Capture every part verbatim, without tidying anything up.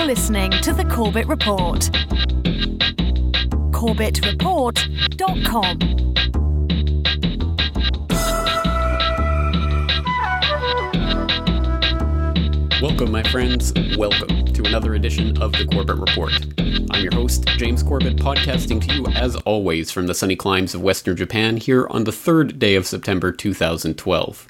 You're listening to The Corbett Report. Corbett Report dot com. Welcome, my friends. Welcome to another edition of The Corbett Report. I'm your host, James Corbett, podcasting to you, as always, from the sunny climes of Western Japan here on the third day of September two thousand twelve.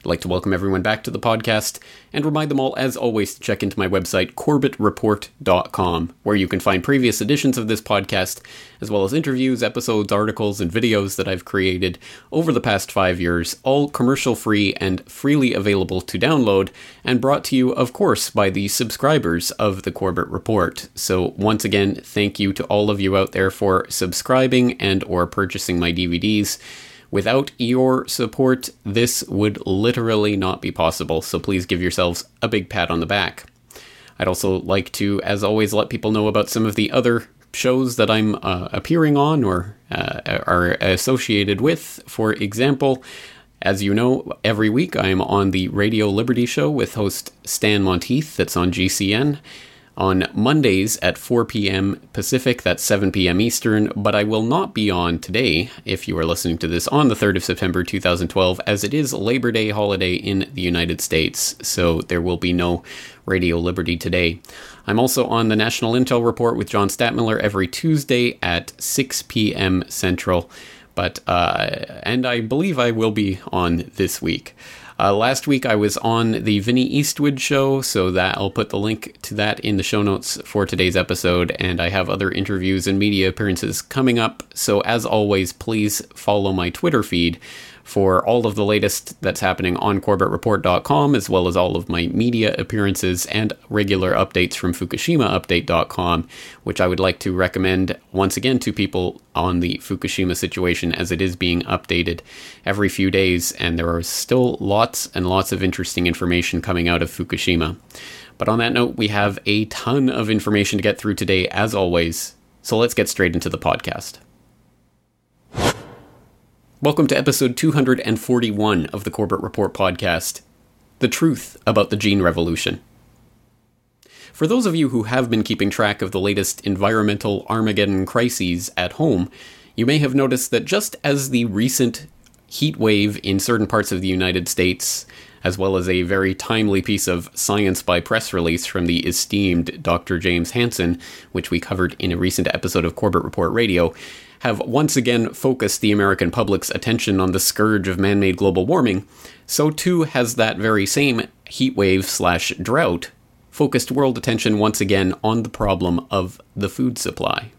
I'd like to welcome everyone back to the podcast and remind them all, as always, to check into my website, Corbett Report dot com, where you can find previous editions of this podcast, as well as interviews, episodes, articles, and videos that I've created over the past five years, all commercial-free and freely available to download, and brought to you, of course, by the subscribers of the Corbett Report. So once again, thank you to all of you out there for subscribing and or purchasing my D V Ds. Without your support, this would literally not be possible, so please give yourselves a big pat on the back. I'd also like to, as always, let people know about some of the other shows that I'm uh, appearing on or uh, are associated with. For example, as you know, every week I'm on the Radio Liberty Show with host Stan Monteith, that's on G C N. On Mondays at four p.m. Pacific, that's seven p.m. Eastern, but I will not be on today, if you are listening to this, on the third of September two thousand twelve, as it is Labor Day holiday in the United States, so there will be no Radio Liberty today. I'm also on the National Intel Report with John Statmiller every Tuesday at six p.m. Central, but uh, and I believe I will be on this week. Uh, last week I was on the Vinnie Eastwood show, so that I'll put the link to that in the show notes for today's episode, and I have other interviews and media appearances coming up, so as always, please follow my Twitter feed for all of the latest that's happening on Corbett Report dot com, as well as all of my media appearances and regular updates from Fukushima Update dot com, which I would like to recommend once again to people on the Fukushima situation, as it is being updated every few days, and there are still lots and lots of interesting information coming out of Fukushima. But on that note, we have a ton of information to get through today, as always, so let's get straight into the podcast. Welcome to episode two hundred forty-one of the Corbett Report podcast, The Truth About the Gene Revolution. For those of you who have been keeping track of the latest environmental Armageddon crises at home, you may have noticed that just as the recent heat wave in certain parts of the United States, as well as a very timely piece of science by press release from the esteemed Doctor James Hansen, which we covered in a recent episode of Corbett Report Radio, have once again focused the American public's attention on the scourge of man-made global warming, so too has that very same heatwave slash drought focused world attention once again on the problem of the food supply.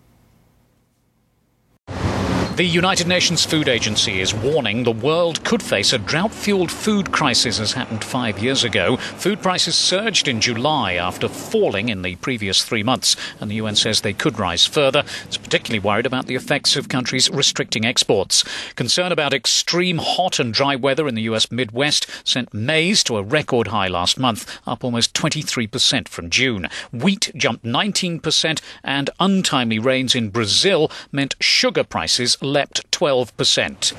The United Nations Food Agency is warning the world could face a drought-fueled food crisis, as happened five years ago. Food prices surged in July after falling in the previous three months, and the U N says they could rise further. It's particularly worried about the effects of countries restricting exports. Concern about extreme hot and dry weather in the U S Midwest sent maize to a record high last month, up almost twenty-three percent from June. Wheat jumped nineteen percent, and untimely rains in Brazil meant sugar prices leapt twelve percent.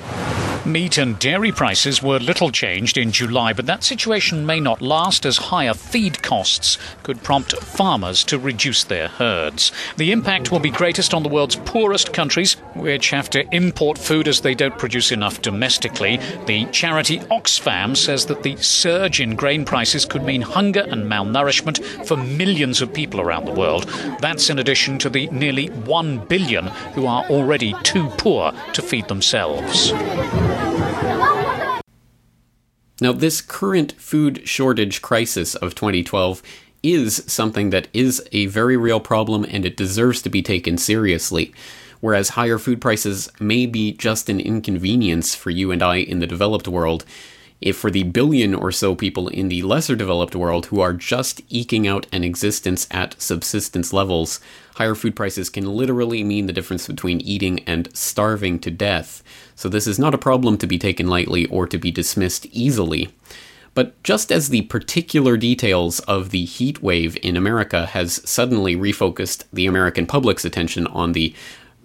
Meat and dairy prices were little changed in July, but that situation may not last, as higher feed costs could prompt farmers to reduce their herds. The impact will be greatest on the world's poorest countries, which have to import food as they don't produce enough domestically. The charity Oxfam says that the surge in grain prices could mean hunger and malnourishment for millions of people around the world. That's in addition to the nearly one billion who are already too poor to feed themselves. Now, this current food shortage crisis of twenty twelve is something that is a very real problem, and it deserves to be taken seriously. Whereas higher food prices may be just an inconvenience for you and I in the developed world, if for the billion or so people in the lesser developed world who are just eking out an existence at subsistence levels, higher food prices can literally mean the difference between eating and starving to death. So this is not a problem to be taken lightly or to be dismissed easily. But just as the particular details of the heat wave in America has suddenly refocused the American public's attention on the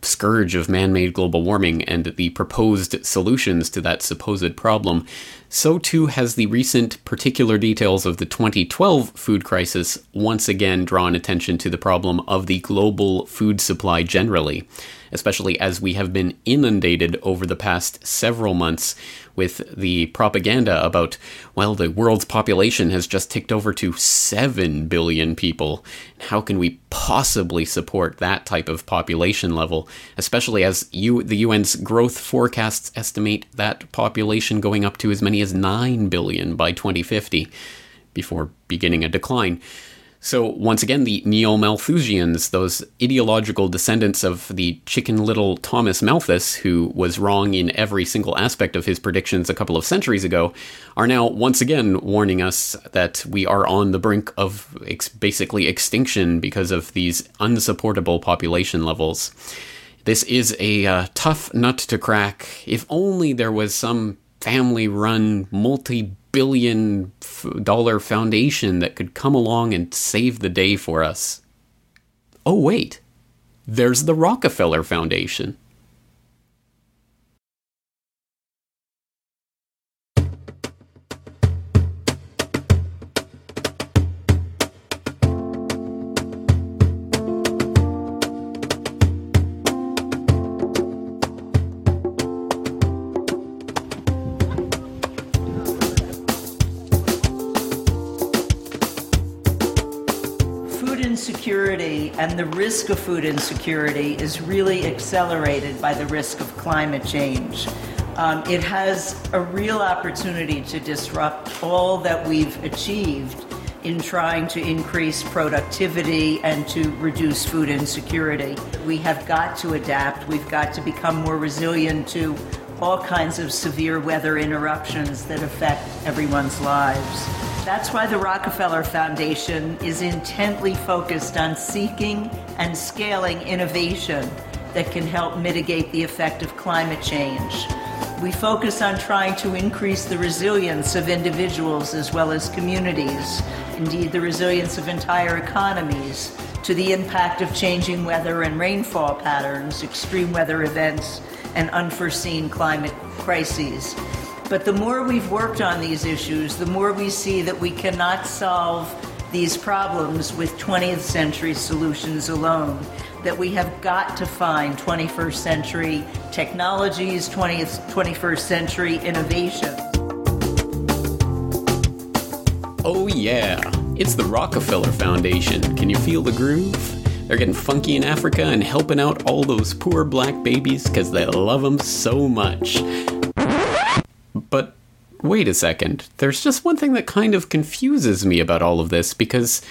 scourge of man-made global warming and the proposed solutions to that supposed problem, so too has the recent particular details of the twenty twelve food crisis once again drawn attention to the problem of the global food supply generally, especially as we have been inundated over the past several months with the propaganda about, well, the world's population has just ticked over to seven billion people. How can we possibly support that type of population level, especially as U- the U N's growth forecasts estimate that population going up to as many as nine billion by twenty fifty, before beginning a decline. So once again, the Neo-Malthusians, those ideological descendants of the chicken little Thomas Malthus, who was wrong in every single aspect of his predictions a couple of centuries ago, are now once again warning us that we are on the brink of ex- basically extinction because of these unsupportable population levels. This is a uh, tough nut to crack. If only there was some family-run, multi billion dollar foundation that could come along and save the day for us. Oh wait, there's the Rockefeller Foundation. And the risk of food insecurity is really accelerated by the risk of climate change. Um, it has a real opportunity to disrupt all that we've achieved in trying to increase productivity and to reduce food insecurity. We have got to adapt. We've got to become more resilient to all kinds of severe weather interruptions that affect everyone's lives. That's why the Rockefeller Foundation is intently focused on seeking and scaling innovation that can help mitigate the effect of climate change. We focus on trying to increase the resilience of individuals as well as communities, indeed the resilience of entire economies to the impact of changing weather and rainfall patterns, extreme weather events, and unforeseen climate crises. But the more we've worked on these issues, the more we see that we cannot solve these problems with twentieth century solutions alone, that we have got to find twenty-first century technologies, twentieth, twenty-first century innovations. Oh yeah, it's the Rockefeller Foundation. Can you feel the groove? They're getting funky in Africa and helping out all those poor black babies because they love them so much. But wait a second, there's just one thing that kind of confuses me about all of this, because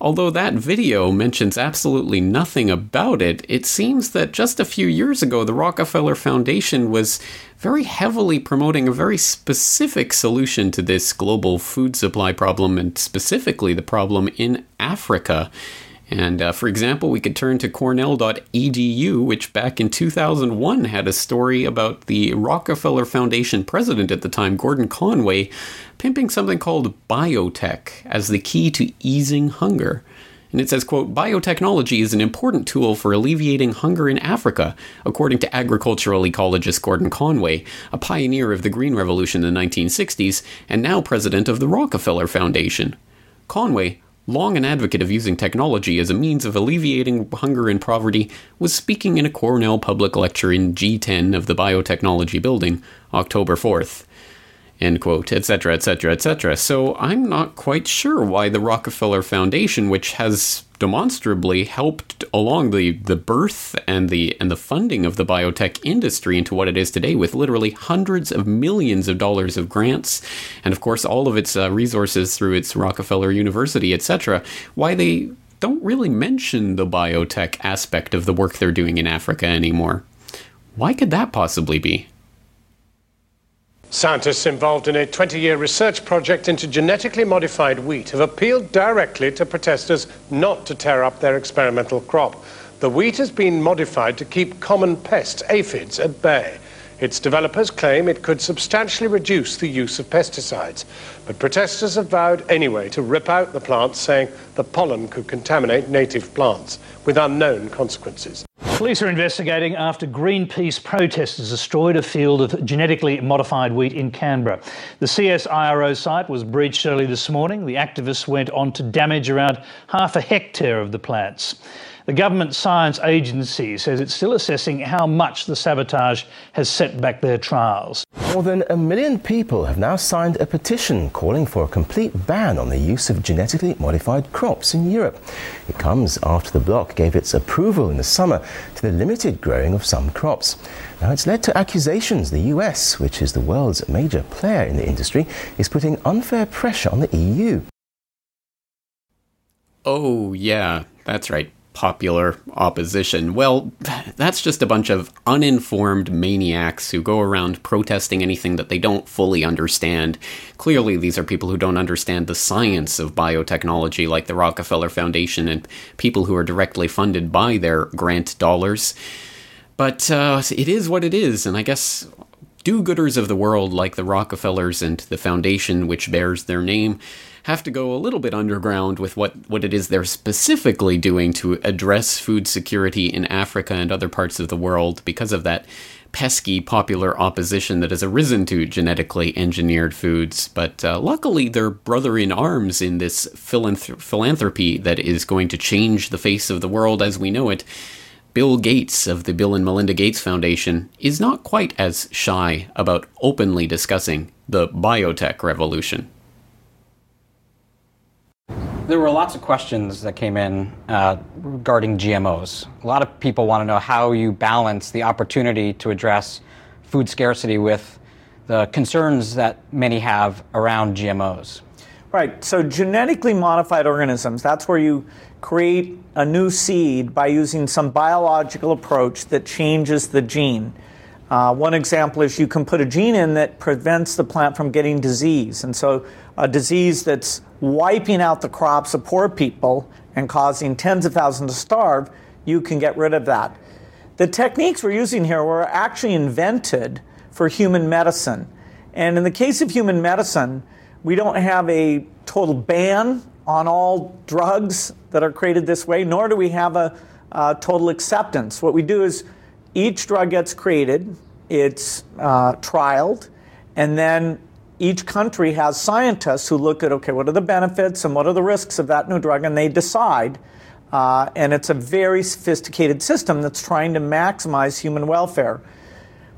although that video mentions absolutely nothing about it, it seems that just a few years ago, the Rockefeller Foundation was very heavily promoting a very specific solution to this global food supply problem, and specifically the problem in Africa. And uh, for example, we could turn to Cornell dot e d u, which back in two thousand one had a story about the Rockefeller Foundation president at the time, Gordon Conway, pimping something called biotech as the key to easing hunger. And it says, quote, biotechnology is an important tool for alleviating hunger in Africa, according to agricultural ecologist Gordon Conway, a pioneer of the Green Revolution in the nineteen sixties and now president of the Rockefeller Foundation. Conway, long an advocate of using technology as a means of alleviating hunger and poverty, was speaking in a Cornell public lecture in G ten of the Biotechnology Building, October fourth, end quote, et cetera, et cetera, et cetera. So I'm not quite sure why the Rockefeller Foundation, which has demonstrably helped along the, the birth and the and the funding of the biotech industry into what it is today, with literally hundreds of millions of dollars of grants, and of course all of its uh, resources through its Rockefeller University, et cetera, why they don't really mention the biotech aspect of the work they're doing in Africa anymore. Why could that possibly be? Scientists involved in a twenty-year research project into genetically modified wheat have appealed directly to protesters not to tear up their experimental crop. The wheat has been modified to keep common pests, aphids, at bay. Its developers claim it could substantially reduce the use of pesticides. But protesters have vowed anyway to rip out the plants, saying the pollen could contaminate native plants, with unknown consequences. Police are investigating after Greenpeace protesters destroyed a field of genetically modified wheat in Canberra. The C S I R O site was breached early this morning. The activists went on to damage around half a hectare of the plants. The government science agency says it's still assessing how much the sabotage has set back their trials. More than a million people have now signed a petition calling for a complete ban on the use of genetically modified crops in Europe. It comes after the bloc gave its approval in the summer to the limited growing of some crops. Now, it's led to accusations the U S, which is the world's major player in the industry, is putting unfair pressure on the E U. Oh, yeah, that's right. Popular opposition. Well, that's just a bunch of uninformed maniacs who go around protesting anything that they don't fully understand. Clearly, these are people who don't understand the science of biotechnology, like the Rockefeller Foundation and people who are directly funded by their grant dollars. But uh, it is what it is, and I guess do-gooders of the world, like the Rockefellers and the foundation which bears their name, have to go a little bit underground with what, what it is they're specifically doing to address food security in Africa and other parts of the world because of that pesky popular opposition that has arisen to genetically engineered foods. But uh, luckily, they're brother in arms in this philanthrop- philanthropy that is going to change the face of the world as we know it. Bill Gates of the Bill and Melinda Gates Foundation is not quite as shy about openly discussing the biotech revolution. There were lots of questions that came in uh, regarding G M Os. A lot of people want to know how you balance the opportunity to address food scarcity with the concerns that many have around G M Os. Right, so genetically modified organisms, that's where you create a new seed by using some biological approach that changes the gene. Uh, one example is you can put a gene in that prevents the plant from getting disease. And so a disease that's wiping out the crops of poor people and causing tens of thousands to starve, you can get rid of that. The techniques we're using here were actually invented for human medicine. And in the case of human medicine, we don't have a total ban on all drugs that are created this way, nor do we have a, a total acceptance. What we do is each drug gets created, it's uh, trialed, and then each country has scientists who look at, okay, what are the benefits and what are the risks of that new drug, and they decide. Uh, and it's a very sophisticated system that's trying to maximize human welfare.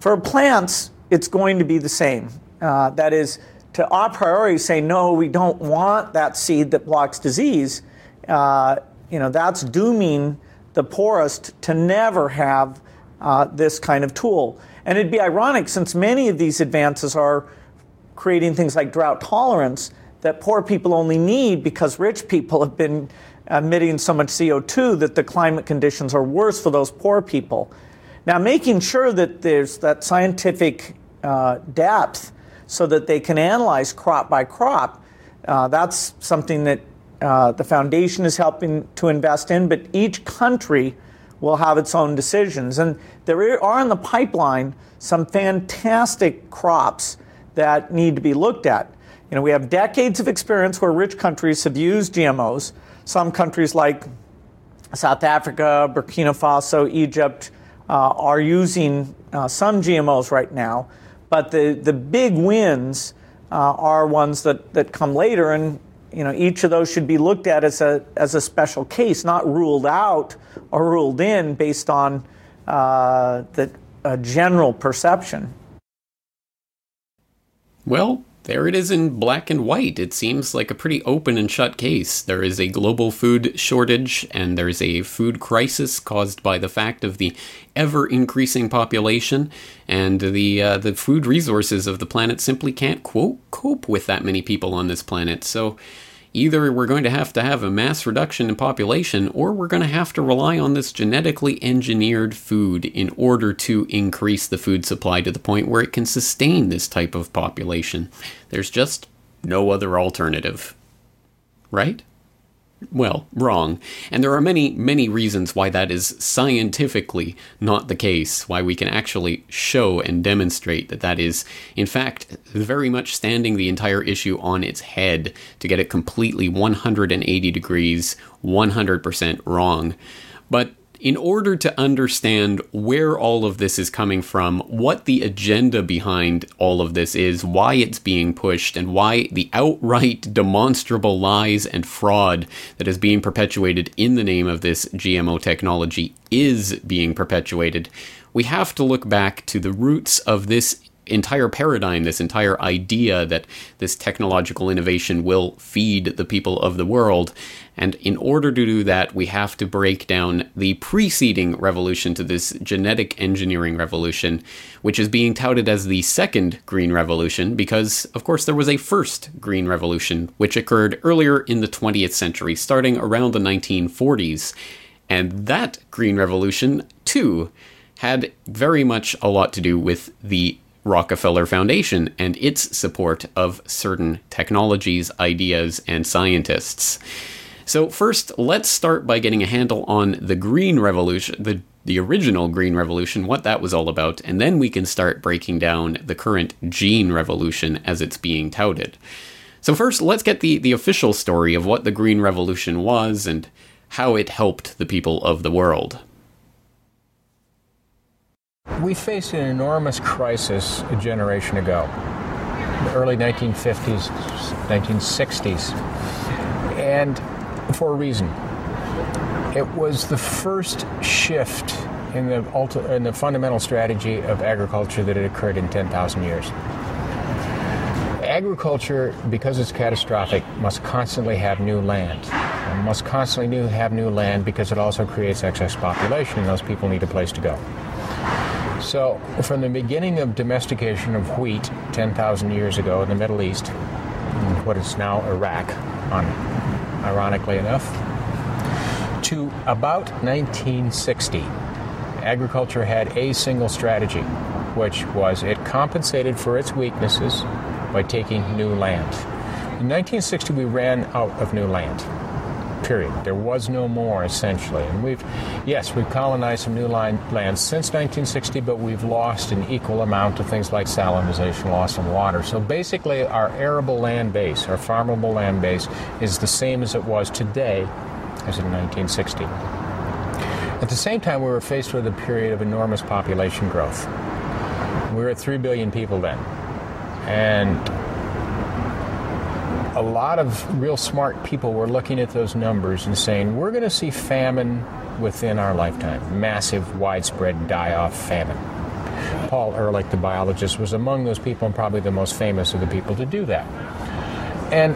For plants, it's going to be the same. Uh, that is, to a priori say, no, we don't want that seed that blocks disease, uh, you know, that's dooming the poorest to never have Uh, this kind of tool. And it'd be ironic, since many of these advances are creating things like drought tolerance that poor people only need because rich people have been emitting so much C O two that the climate conditions are worse for those poor people. Now, making sure that there's that scientific uh, depth so that they can analyze crop by crop, uh, that's something that uh, the foundation is helping to invest in, but each country will have its own decisions. And there are in the pipeline some fantastic crops that need to be looked at. You know, we have decades of experience where rich countries have used G M Os. Some countries like South Africa, Burkina Faso, Egypt uh, are using uh, some G M Os right now. But the, the big wins uh, are ones that, that come later. And you know, each of those should be looked at as a as a special case, not ruled out or ruled in based on uh, the uh, general perception. Well, there it is in black and white. It seems like a pretty open and shut case. There is a global food shortage, and there is a food crisis caused by the fact of the ever-increasing population, and the uh, the food resources of the planet simply can't, quote, cope with that many people on this planet. So either we're going to have to have a mass reduction in population, or we're going to have to rely on this genetically engineered food in order to increase the food supply to the point where it can sustain this type of population. There's just no other alternative. Right? Well, wrong. And there are many, many reasons why that is scientifically not the case, why we can actually show and demonstrate that that is, in fact, very much standing the entire issue on its head to get it completely one hundred eighty degrees, one hundred percent wrong. But in order to understand where all of this is coming from, what the agenda behind all of this is, why it's being pushed, and why the outright demonstrable lies and fraud that is being perpetuated in the name of this G M O technology is being perpetuated, we have to look back to the roots of this entire paradigm, this entire idea that this technological innovation will feed the people of the world. And in order to do that, we have to break down the preceding revolution to this genetic engineering revolution, which is being touted as the second Green Revolution, because, of course, there was a first Green Revolution, which occurred earlier in the twentieth century, starting around the nineteen forties. And that Green Revolution, too, had very much a lot to do with the Rockefeller Foundation and its support of certain technologies, ideas, and scientists. So first, let's start by getting a handle on the Green Revolution, the, the original Green Revolution, what that was all about, and then we can start breaking down the current Gene Revolution as it's being touted. So first, let's get the, the official story of what the Green Revolution was and how it helped the people of the world. We faced an enormous crisis a generation ago, the early nineteen fifties, nineteen sixties, and for a reason. It was the first shift in the, in the fundamental strategy of agriculture that had occurred in ten thousand years. Agriculture, because it's catastrophic, must constantly have new land. It must constantly have new land because it also creates excess population, and those people need a place to go. So, from the beginning of domestication of wheat ten thousand years ago in the Middle East, what is now Iraq, ironically enough, to about nineteen sixty, agriculture had a single strategy, which was it compensated for its weaknesses by taking new land. In nineteen sixty, we ran out of new land. Period. There was no more, essentially. And we've, yes, we've colonized some new land since nineteen sixty, but we've lost an equal amount to things like salinization, loss of water. So basically, our arable land base, our farmable land base, is the same as it was today as in nineteen sixty. At the same time, we were faced with a period of enormous population growth. We were at three billion people then. And a lot of real smart people were looking at those numbers and saying, we're going to see famine within our lifetime, massive, widespread die-off famine. Paul Ehrlich, the biologist, was among those people and probably the most famous of the people to do that. And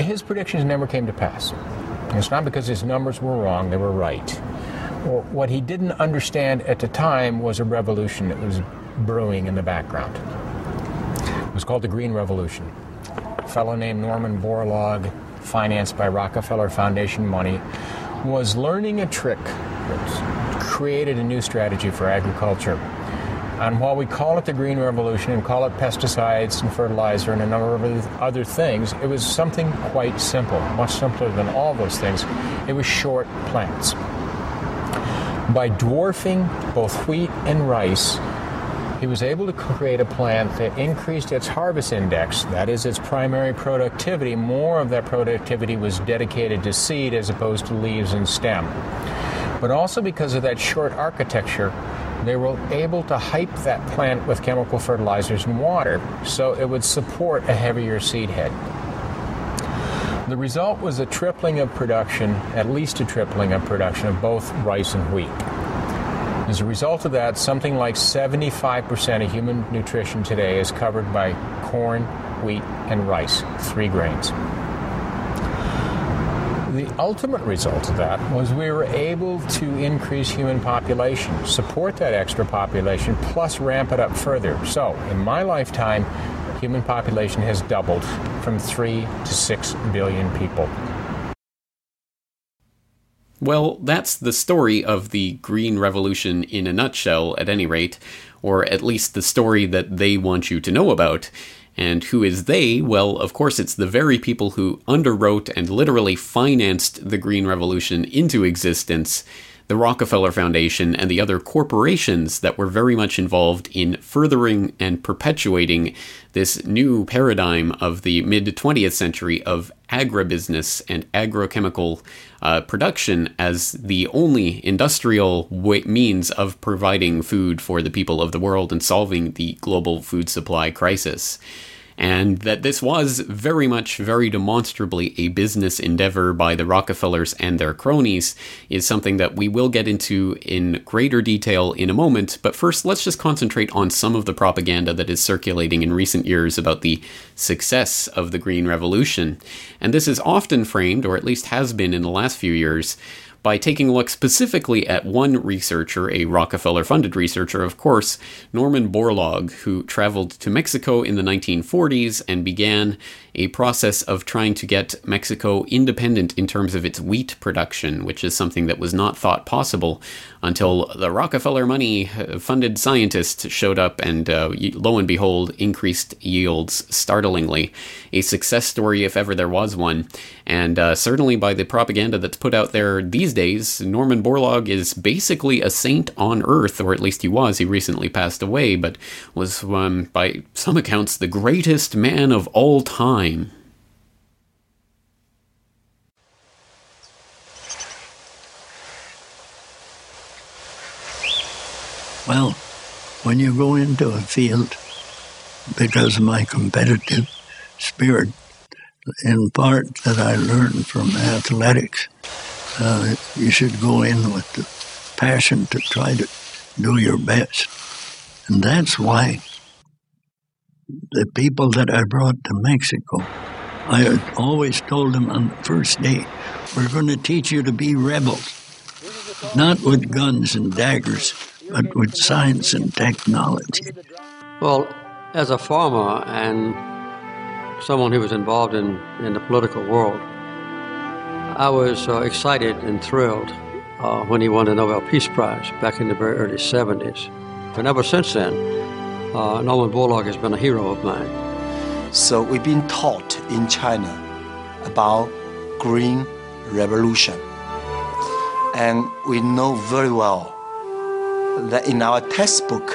his predictions never came to pass. And it's not because his numbers were wrong, they were right. Well, what he didn't understand at the time was a revolution that was brewing in the background. It was called the Green Revolution. A fellow named Norman Borlaug, financed by Rockefeller Foundation money, was learning a trick that created a new strategy for agriculture. And while we call it the Green Revolution and call it pesticides and fertilizer and a number of other things, it was something quite simple, much simpler than all those things. It was short plants. By dwarfing both wheat and rice, he was able to create a plant that increased its harvest index, that is, its primary productivity. More of that productivity was dedicated to seed as opposed to leaves and stem. But also because of that short architecture, they were able to hype that plant with chemical fertilizers and water, so it would support a heavier seed head. The result was a tripling of production, at least a tripling of production, of both rice and wheat. As a result of that, something like seventy-five percent of human nutrition today is covered by corn, wheat, and rice, three grains. The ultimate result of that was we were able to increase human population, support that extra population, plus ramp it up further. So, in my lifetime, human population has doubled from three to six billion people. Well, that's the story of the Green Revolution in a nutshell, at any rate, or at least the story that they want you to know about. And who is they? Well, of course, it's the very people who underwrote and literally financed the Green Revolution into existence. the Rockefeller Foundation, and the other corporations that were very much involved in furthering and perpetuating this new paradigm of the mid-twentieth century of agribusiness and agrochemical uh, production as the only industrial way- means of providing food for the people of the world and solving the global food supply crisis. And that this was very much, very demonstrably a business endeavor by the Rockefellers and their cronies is something that we will get into in greater detail in a moment. But first, let's just concentrate on some of the propaganda that is circulating in recent years about the success of the Green Revolution. And this is often framed, or at least has been in the last few years, by taking a look specifically at one researcher, a Rockefeller-funded researcher, of course, Norman Borlaug, who traveled to Mexico in the nineteen forties and began a process of trying to get Mexico independent in terms of its wheat production, which is something that was not thought possible until the Rockefeller money-funded scientists showed up and, uh, lo and behold, increased yields startlingly. A success story, if ever there was one. And uh, certainly by the propaganda that's put out there these days, Norman Borlaug is basically a saint on earth, or at least he was. He recently passed away, but was, um, by some accounts, the greatest man of all time. Well, when you go into a field, because of my competitive spirit, in part that I learned from athletics, Uh, you should go in with the passion to try to do your best. And that's why the people that I brought to Mexico, I always told them on the first day, we're going to teach you to be rebels, not with guns and daggers, but with science and technology. Well, as a farmer and someone who was involved in, in the political world, I was uh, excited and thrilled uh, when he won the Nobel Peace Prize back in the very early seventies. And ever since then, uh, Norman Borlaug has been a hero of mine. So we've been taught in China about Green Revolution. And we know very well that in our textbook,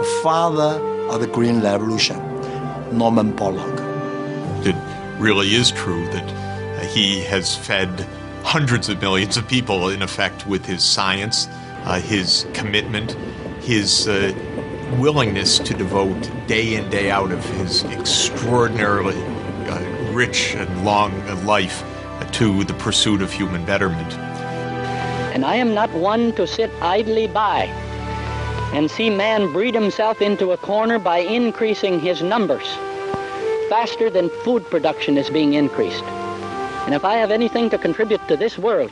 the father of the Green Revolution, Norman Borlaug. It really is true that he has fed hundreds of millions of people, in effect, with his science, uh, his commitment, his uh, willingness to devote day in, day out of his extraordinarily uh, rich and long life uh, to the pursuit of human betterment. And I am not one to sit idly by and see man breed himself into a corner by increasing his numbers faster than food production is being increased. And if I have anything to contribute to this world,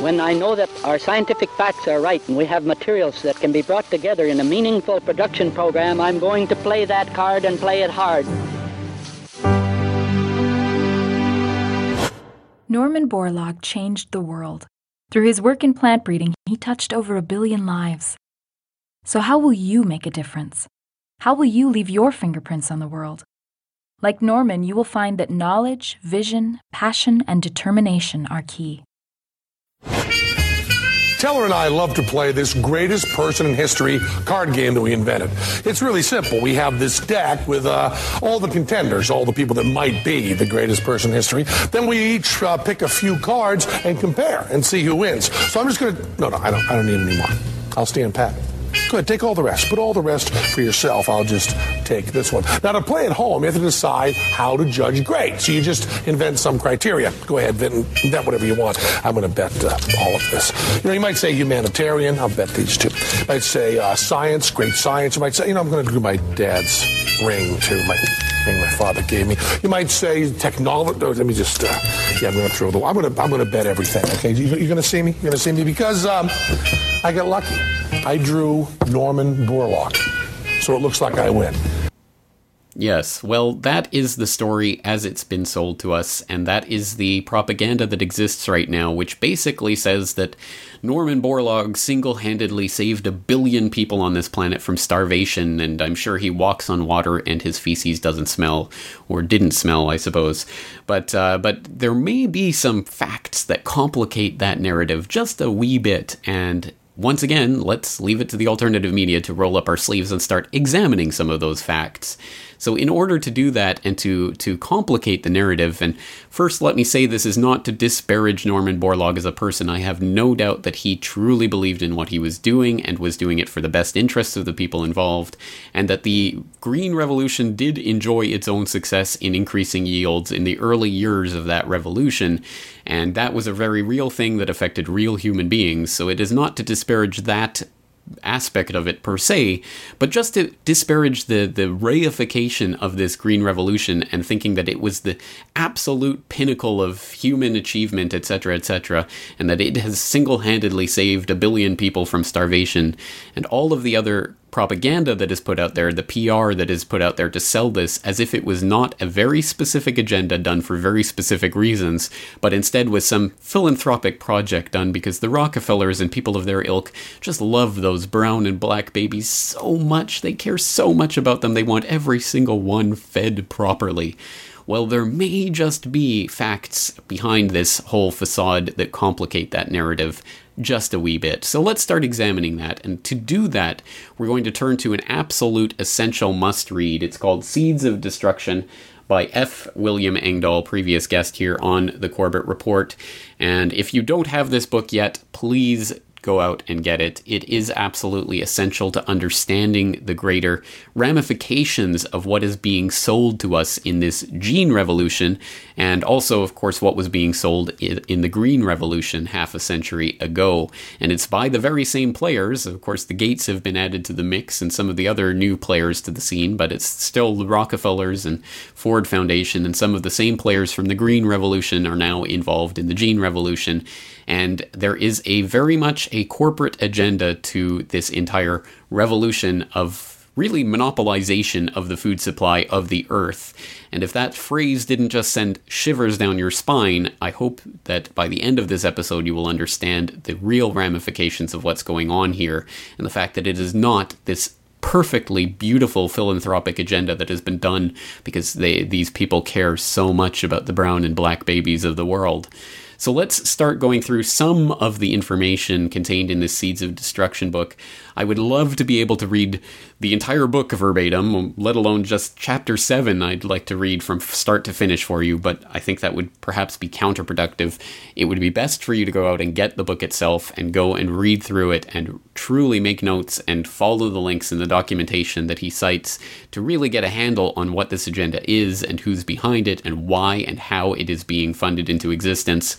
when I know that our scientific facts are right and we have materials that can be brought together in a meaningful production program, I'm going to play that card and play it hard. Norman Borlaug changed the world. Through his work in plant breeding, he touched over a billion lives. So how will you make a difference? How will you leave your fingerprints on the world? Like Norman, you will find that knowledge, vision, passion, and determination are key. Teller and I love to play this greatest person in history card game that we invented. It's really simple. We have this deck with uh, all the contenders, all the people that might be the greatest person in history. Then we each uh, pick a few cards and compare and see who wins. So I'm just going to... No, no, I don't, I don't need any more. I'll stand pat. Good, take all the rest. Put all the rest for yourself. I'll just take this one. Now, to play at home, you have to decide how to judge great. So you just invent some criteria. Go ahead, invent whatever you want. I'm going to bet uh, all of this. You know, you might say humanitarian. I'll bet these two. You might say uh, science, great science. You might say, you know, I'm going to do my dad's ring, too. My ring my father gave me. You might say technology. Oh, let me just, uh, yeah, I'm going to throw the, I'm going to, I'm going to bet everything, okay? You, you're going to see me? You're going to see me because um, I got lucky. I drew Norman Borlaug, so it looks like I win. Yes, well, that is the story as it's been sold to us, and that is the propaganda that exists right now, which basically says that Norman Borlaug single-handedly saved a billion people on this planet from starvation, and I'm sure he walks on water and his feces doesn't smell, or didn't smell, I suppose. But, uh, but there may be some facts that complicate that narrative just a wee bit, and once again, let's leave it to the alternative media to roll up our sleeves and start examining some of those facts. So in order to do that and to to complicate the narrative, and first let me say this is not to disparage Norman Borlaug as a person. I have no doubt that he truly believed in what he was doing and was doing it for the best interests of the people involved, and that the Green Revolution did enjoy its own success in increasing yields in the early years of that revolution, and that was a very real thing that affected real human beings. So it is not to disparage that aspect of it per se, but just to disparage the the reification of this Green Revolution and thinking that it was the absolute pinnacle of human achievement, etc., etc., and that it has single-handedly saved a billion people from starvation, and all of the other propaganda that is put out there, the P R that is put out there to sell this as if it was not a very specific agenda done for very specific reasons, but instead was some philanthropic project done because the Rockefellers and people of their ilk just love those brown and black babies so much. They care so much about them. They want every single one fed properly. Well, there may just be facts behind this whole facade that complicate that narrative just a wee bit. So let's start examining that. And to do that, we're going to turn to an absolute essential must-read. It's called Seeds of Destruction by F. William Engdahl, previous guest here on the Corbett Report. And if you don't have this book yet, please go out and get it. It is absolutely essential to understanding the greater ramifications of what is being sold to us in this gene revolution, and also, of course, what was being sold in the Green Revolution half a century ago. And it's by the very same players. Of course, the Gates have been added to the mix and some of the other new players to the scene, but it's still the Rockefellers and Ford Foundation, and some of the same players from the Green Revolution are now involved in the gene revolution. And there is a very much a corporate agenda to this entire revolution of really monopolization of the food supply of the earth. And if that phrase didn't just send shivers down your spine, I hope that by the end of this episode you will understand the real ramifications of what's going on here, and the fact that it is not this perfectly beautiful philanthropic agenda that has been done because they, these people care so much about the brown and black babies of the world. So let's start going through some of the information contained in this Seeds of Destruction book. I would love to be able to read the entire book verbatim, let alone just chapter seven I'd like to read from start to finish for you, but I think that would perhaps be counterproductive. It would be best for you to go out and get the book itself and go and read through it and truly make notes and follow the links in the documentation that he cites to really get a handle on what this agenda is and who's behind it and why and how it is being funded into existence.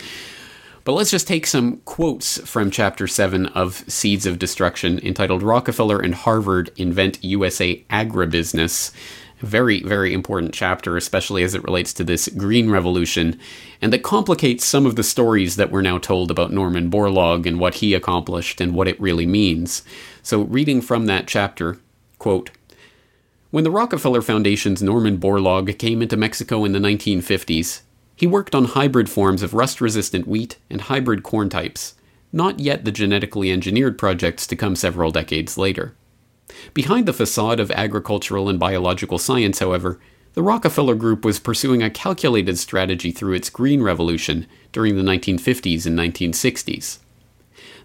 But let's just take some quotes from Chapter seven of Seeds of Destruction, entitled Rockefeller and Harvard Invent U S A Agribusiness. A very, very important chapter, especially as it relates to this Green Revolution, and that complicates some of the stories that we're now told about Norman Borlaug and what he accomplished and what it really means. So reading from that chapter, quote, "When the Rockefeller Foundation's Norman Borlaug came into Mexico in the nineteen fifties, he worked on hybrid forms of rust-resistant wheat and hybrid corn types, not yet the genetically engineered projects to come several decades later. Behind the facade of agricultural and biological science, however, the Rockefeller Group was pursuing a calculated strategy through its Green Revolution during the nineteen fifties and nineteen sixties.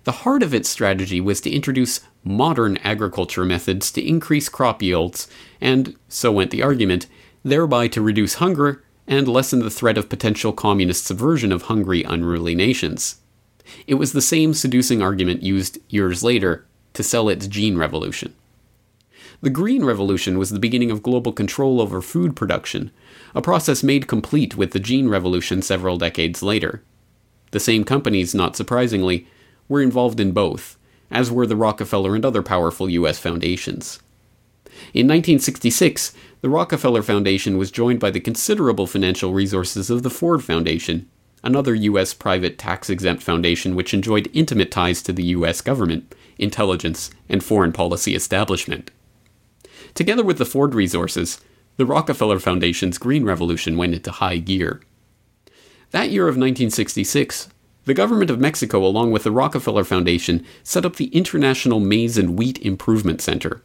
The heart of its strategy was to introduce modern agriculture methods to increase crop yields and, so went the argument, thereby to reduce hunger and lessen the threat of potential communist subversion of hungry, unruly nations. It was the same seducing argument used years later to sell its gene revolution. The Green Revolution was the beginning of global control over food production, a process made complete with the gene revolution several decades later. The same companies, not surprisingly, were involved in both, as were the Rockefeller and other powerful U S foundations. In nineteen sixty-six, the Rockefeller Foundation was joined by the considerable financial resources of the Ford Foundation, another U S private tax-exempt foundation which enjoyed intimate ties to the U S government, intelligence, and foreign policy establishment. Together with the Ford resources, the Rockefeller Foundation's Green Revolution went into high gear. That year of nineteen sixty-six, the government of Mexico, along with the Rockefeller Foundation, set up the International Maize and Wheat Improvement Center.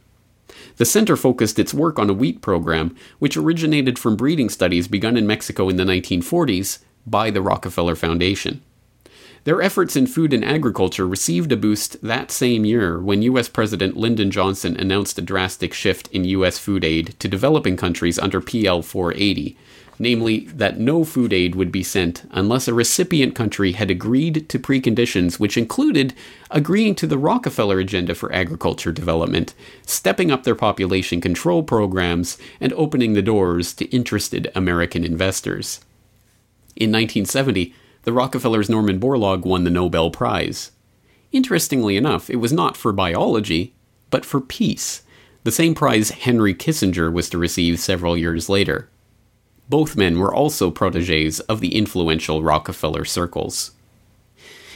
The center focused its work on a wheat program, which originated from breeding studies begun in Mexico in the nineteen forties by the Rockefeller Foundation. Their efforts in food and agriculture received a boost that same year when U S President Lyndon Johnson announced a drastic shift in U S food aid to developing countries under P L four eighty, namely that no food aid would be sent unless a recipient country had agreed to preconditions which included agreeing to the Rockefeller Agenda for Agriculture Development, stepping up their population control programs, and opening the doors to interested American investors. In nineteen seventy, the Rockefellers' Norman Borlaug won the Nobel Prize. Interestingly enough, it was not for biology, but for peace, the same prize Henry Kissinger was to receive several years later. Both men were also protégés of the influential Rockefeller circles.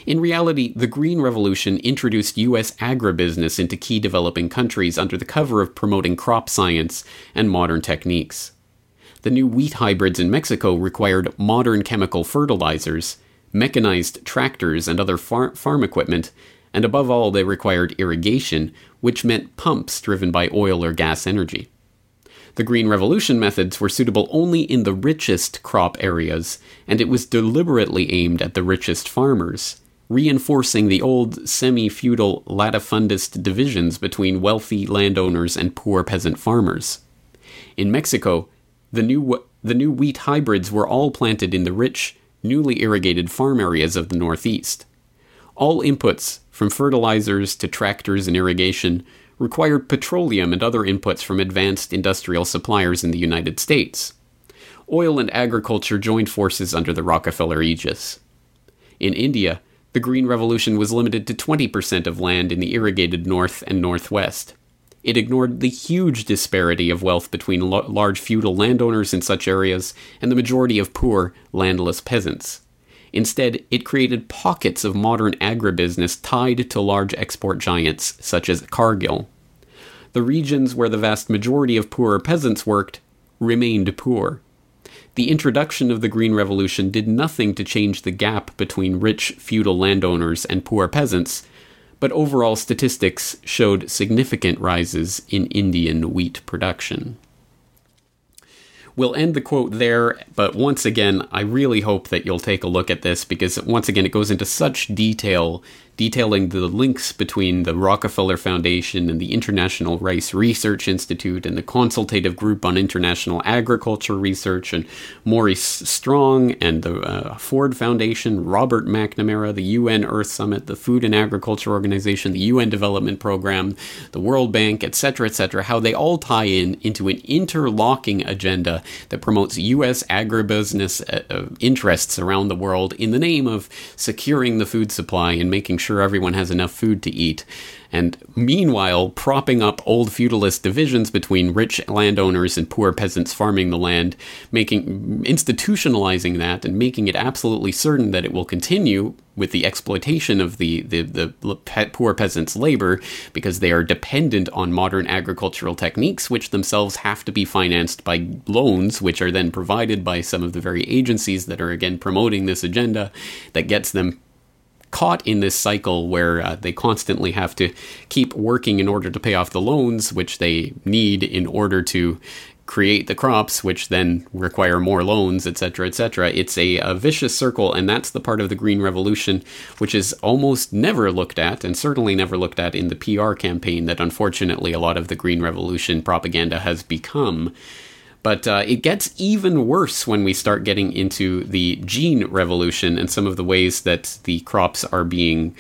In reality, the Green Revolution introduced U S agribusiness into key developing countries under the cover of promoting crop science and modern techniques. The new wheat hybrids in Mexico required modern chemical fertilizers, mechanized tractors and other far- farm equipment, and above all, they required irrigation, which meant pumps driven by oil or gas energy. The Green Revolution methods were suitable only in the richest crop areas, and it was deliberately aimed at the richest farmers, reinforcing the old semi-feudal latifundist divisions between wealthy landowners and poor peasant farmers. In Mexico, The new, the new wheat hybrids were all planted in the rich, newly irrigated farm areas of the Northeast. All inputs, from fertilizers to tractors and irrigation, required petroleum and other inputs from advanced industrial suppliers in the United States. Oil and agriculture joined forces under the Rockefeller aegis. In India, the Green Revolution was limited to twenty percent of land in the irrigated North and Northwest. It ignored the huge disparity of wealth between lo- large feudal landowners in such areas and the majority of poor, landless peasants. Instead, it created pockets of modern agribusiness tied to large export giants such as Cargill. The regions where the vast majority of poorer peasants worked remained poor. The introduction of the Green Revolution did nothing to change the gap between rich feudal landowners and poor peasants, but overall statistics showed significant rises in Indian wheat production. We'll end the quote there, but once again, I really hope that you'll take a look at this because, once again, it goes into such detail, detailing the links between the Rockefeller Foundation and the International Rice Research Institute and the Consultative Group on International Agriculture Research and Maurice Strong and the uh, Ford Foundation, Robert McNamara, the U N Earth Summit, the Food and Agriculture Organization, the U N Development Program, the World Bank, et cetera, et cetera, how they all tie in into an interlocking agenda that promotes U S agribusiness uh, interests around the world in the name of securing the food supply and making sure everyone has enough food to eat, and meanwhile propping up old feudalist divisions between rich landowners and poor peasants farming the land, making institutionalizing that and making it absolutely certain that it will continue with the exploitation of the, the, the pe- poor peasants' labor because they are dependent on modern agricultural techniques, which themselves have to be financed by loans, which are then provided by some of the very agencies that are again promoting this agenda that gets them caught in this cycle where uh, they constantly have to keep working in order to pay off the loans, which they need in order to create the crops, which then require more loans, et cetera, et cetera. It's a, a vicious circle, and that's the part of the Green Revolution which is almost never looked at, and certainly never looked at in the P R campaign that unfortunately a lot of the Green Revolution propaganda has become. But uh, it gets even worse when we start getting into the gene revolution and some of the ways that the crops are being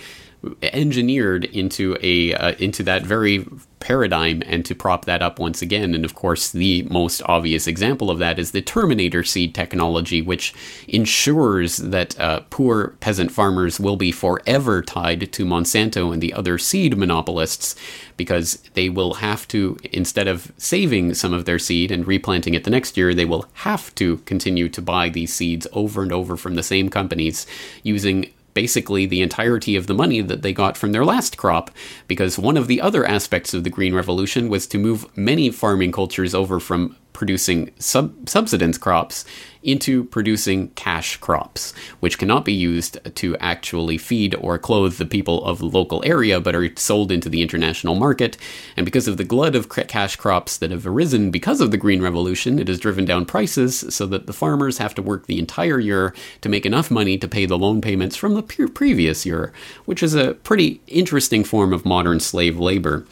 engineered into a uh, into that very paradigm and to prop that up once again. And of course, the most obvious example of that is the Terminator seed technology, which ensures that uh, poor peasant farmers will be forever tied to Monsanto and the other seed monopolists because they will have to, instead of saving some of their seed and replanting it the next year, they will have to continue to buy these seeds over and over from the same companies using basically the entirety of the money that they got from their last crop, because one of the other aspects of the Green Revolution was to move many farming cultures over from producing sub- subsistence crops into producing cash crops, which cannot be used to actually feed or clothe the people of the local area, but are sold into the international market. And because of the glut of cash crops that have arisen because of the Green Revolution, it has driven down prices so that the farmers have to work the entire year to make enough money to pay the loan payments from the pre- previous year, which is a pretty interesting form of modern slave labor.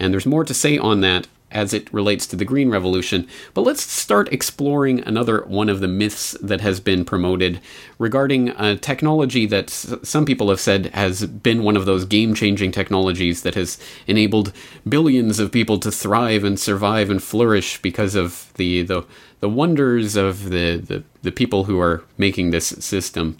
And there's more to say on that as it relates to the Green Revolution, but let's start exploring another one of the myths that has been promoted regarding a technology that s- some people have said has been one of those game-changing technologies that has enabled billions of people to thrive and survive and flourish because of the the, the wonders of the, the, the people who are making this system.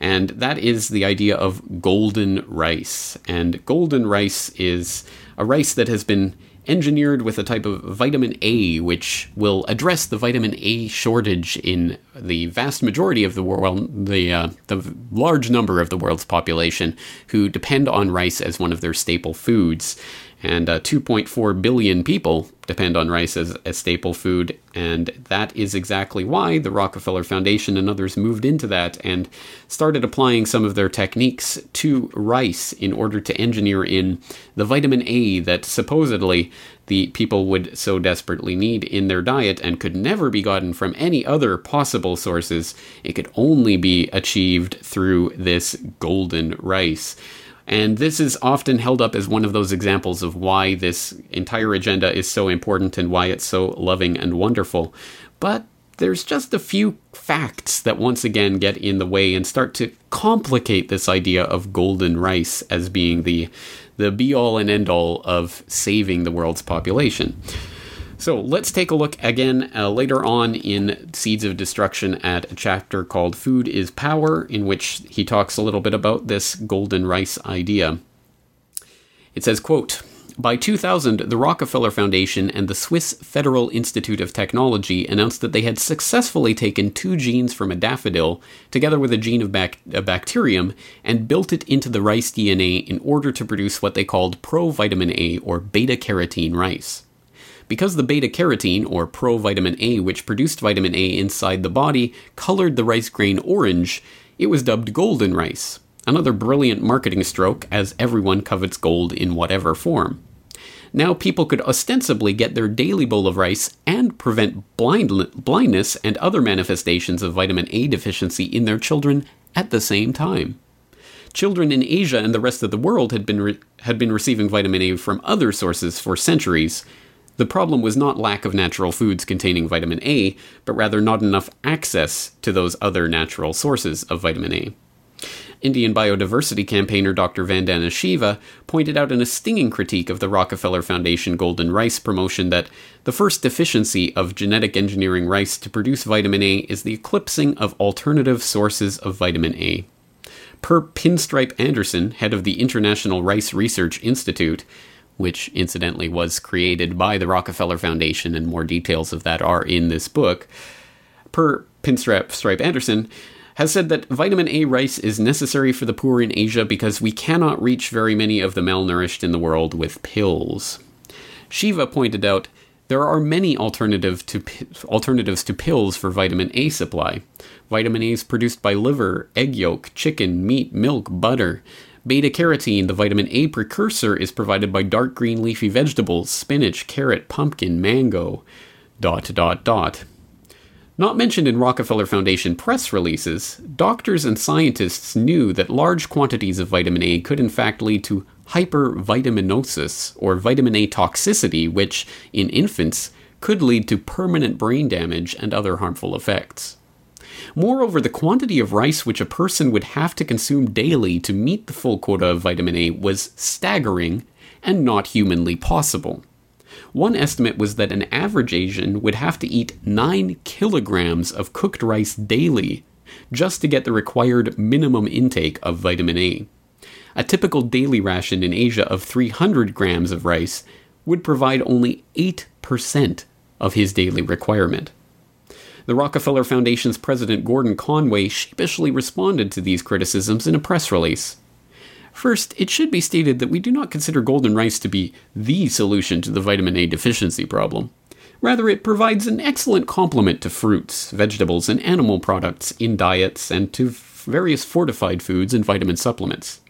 And that is the idea of golden rice. And golden rice is a rice that has been engineered with a type of vitamin A, which will address the vitamin A shortage in the vast majority of the world, the uh, the large number of the world's population who depend on rice as one of their staple foods. And uh, two point four billion people depend on rice as a staple food, and that is exactly why the Rockefeller Foundation and others moved into that and started applying some of their techniques to rice in order to engineer in the vitamin A that supposedly the people would so desperately need in their diet and could never be gotten from any other possible sources. It could only be achieved through this golden rice. And this is often held up as one of those examples of why this entire agenda is so important and why it's so loving and wonderful. But there's just a few facts that once again get in the way and start to complicate this idea of golden rice as being the, the be-all and end-all of saving the world's population. So let's take a look again uh, later on in Seeds of Destruction at a chapter called Food is Power, in which he talks a little bit about this golden rice idea. It says, quote, by two thousand, the Rockefeller Foundation and the Swiss Federal Institute of Technology announced that they had successfully taken two genes from a daffodil, together with a gene of bac- a bacterium, and built it into the rice D N A in order to produce what they called provitamin A, or beta-carotene rice. Because the beta-carotene, or provitamin A, which produced vitamin A inside the body, colored the rice grain orange, it was dubbed golden rice. Another brilliant marketing stroke, as everyone covets gold in whatever form. Now people could ostensibly get their daily bowl of rice and prevent blind- blindness and other manifestations of vitamin A deficiency in their children at the same time. Children in Asia and the rest of the world had been, re- had been receiving vitamin A from other sources for centuries. The problem was not lack of natural foods containing vitamin A, but rather not enough access to those other natural sources of vitamin A. Indian biodiversity campaigner Doctor Vandana Shiva pointed out in a stinging critique of the Rockefeller Foundation golden rice promotion that the first deficiency of genetic engineering rice to produce vitamin A is the eclipsing of alternative sources of vitamin A. Per Pinstripe Anderson, head of the International Rice Research Institute, which incidentally was created by the Rockefeller Foundation, and more details of that are in this book, per Pinstripe Anderson, has said that vitamin A rice is necessary for the poor in Asia because we cannot reach very many of the malnourished in the world with pills. Shiva pointed out there are many alternative to, alternatives to pills for vitamin A supply. Vitamin A is produced by liver, egg yolk, chicken, meat, milk, butter. Beta-carotene, the vitamin A precursor, is provided by dark green leafy vegetables, spinach, carrot, pumpkin, mango, dot, dot, dot. Not mentioned in Rockefeller Foundation press releases, doctors and scientists knew that large quantities of vitamin A could in fact lead to hypervitaminosis, or vitamin A toxicity, which, in infants, could lead to permanent brain damage and other harmful effects. Moreover, the quantity of rice which a person would have to consume daily to meet the full quota of vitamin A was staggering and not humanly possible. One estimate was that an average Asian would have to eat nine kilograms of cooked rice daily just to get the required minimum intake of vitamin A. A typical daily ration in Asia of three hundred grams of rice would provide only eight percent of his daily requirement. The Rockefeller Foundation's president Gordon Conway sheepishly responded to these criticisms in a press release. First, it should be stated that we do not consider golden rice to be the solution to the vitamin A deficiency problem. Rather, it provides an excellent complement to fruits, vegetables, and animal products in diets and to various fortified foods and vitamin supplements.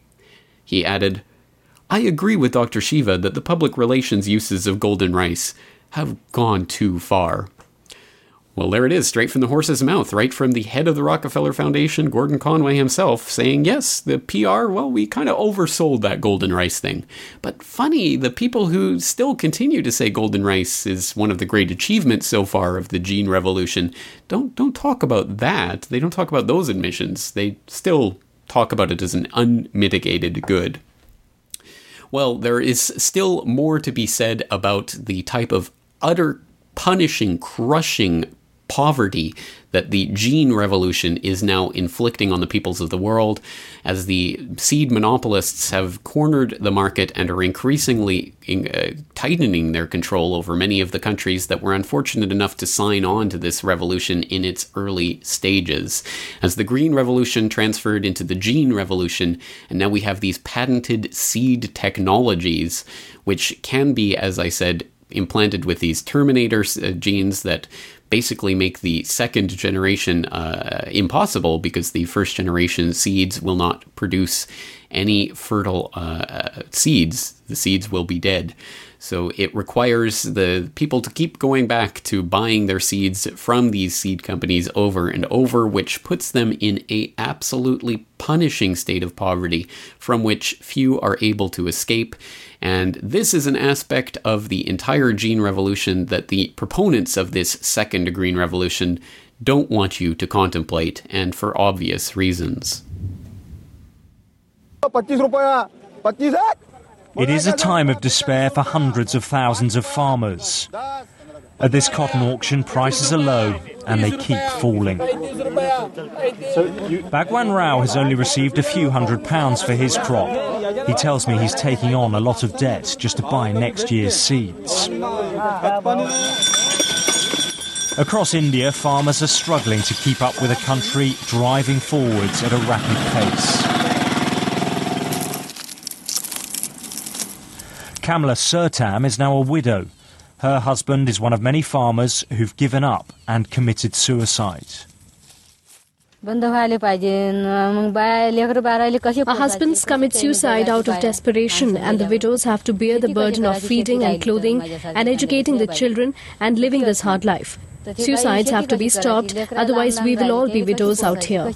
He added, I agree with Doctor Shiva that the public relations uses of golden rice have gone too far. Well, there it is, straight from the horse's mouth, right from the head of the Rockefeller Foundation, Gordon Conway himself, saying, yes, the P R, well, we kind of oversold that golden rice thing. But funny, the people who still continue to say golden rice is one of the great achievements so far of the gene revolution, don't don't talk about that. They don't talk about those admissions. They still talk about it as an unmitigated good. Well, there is still more to be said about the type of utter punishing, crushing poverty that the gene revolution is now inflicting on the peoples of the world, as the seed monopolists have cornered the market and are increasingly in, uh, tightening their control over many of the countries that were unfortunate enough to sign on to this revolution in its early stages. As the Green Revolution transferred into the Gene Revolution, and now we have these patented seed technologies, which can be, as I said, implanted with these Terminator uh, genes that basically make the second generation uh, impossible, because the first generation seeds will not produce any fertile uh, seeds. The seeds will be dead. So it requires the people to keep going back to buying their seeds from these seed companies over and over, which puts them in a absolutely punishing state of poverty from which few are able to escape. And this is an aspect of the entire gene revolution that the proponents of this second green revolution don't want you to contemplate, and for obvious reasons. It is a time of despair for hundreds of thousands of farmers. At this cotton auction, prices are low and they keep falling. Bhagwan Rao has only received a few hundred pounds for his crop. He tells me he's taking on a lot of debt just to buy next year's seeds. Across India, farmers are struggling to keep up with a country driving forwards at a rapid pace. Kamla Sertam is now a widow. Her husband is one of many farmers who've given up and committed suicide. Our husbands commit suicide out of desperation, and the widows have to bear the burden of feeding and clothing and educating the children and living this hard life. Suicides have to be stopped, otherwise we will all be widows out here.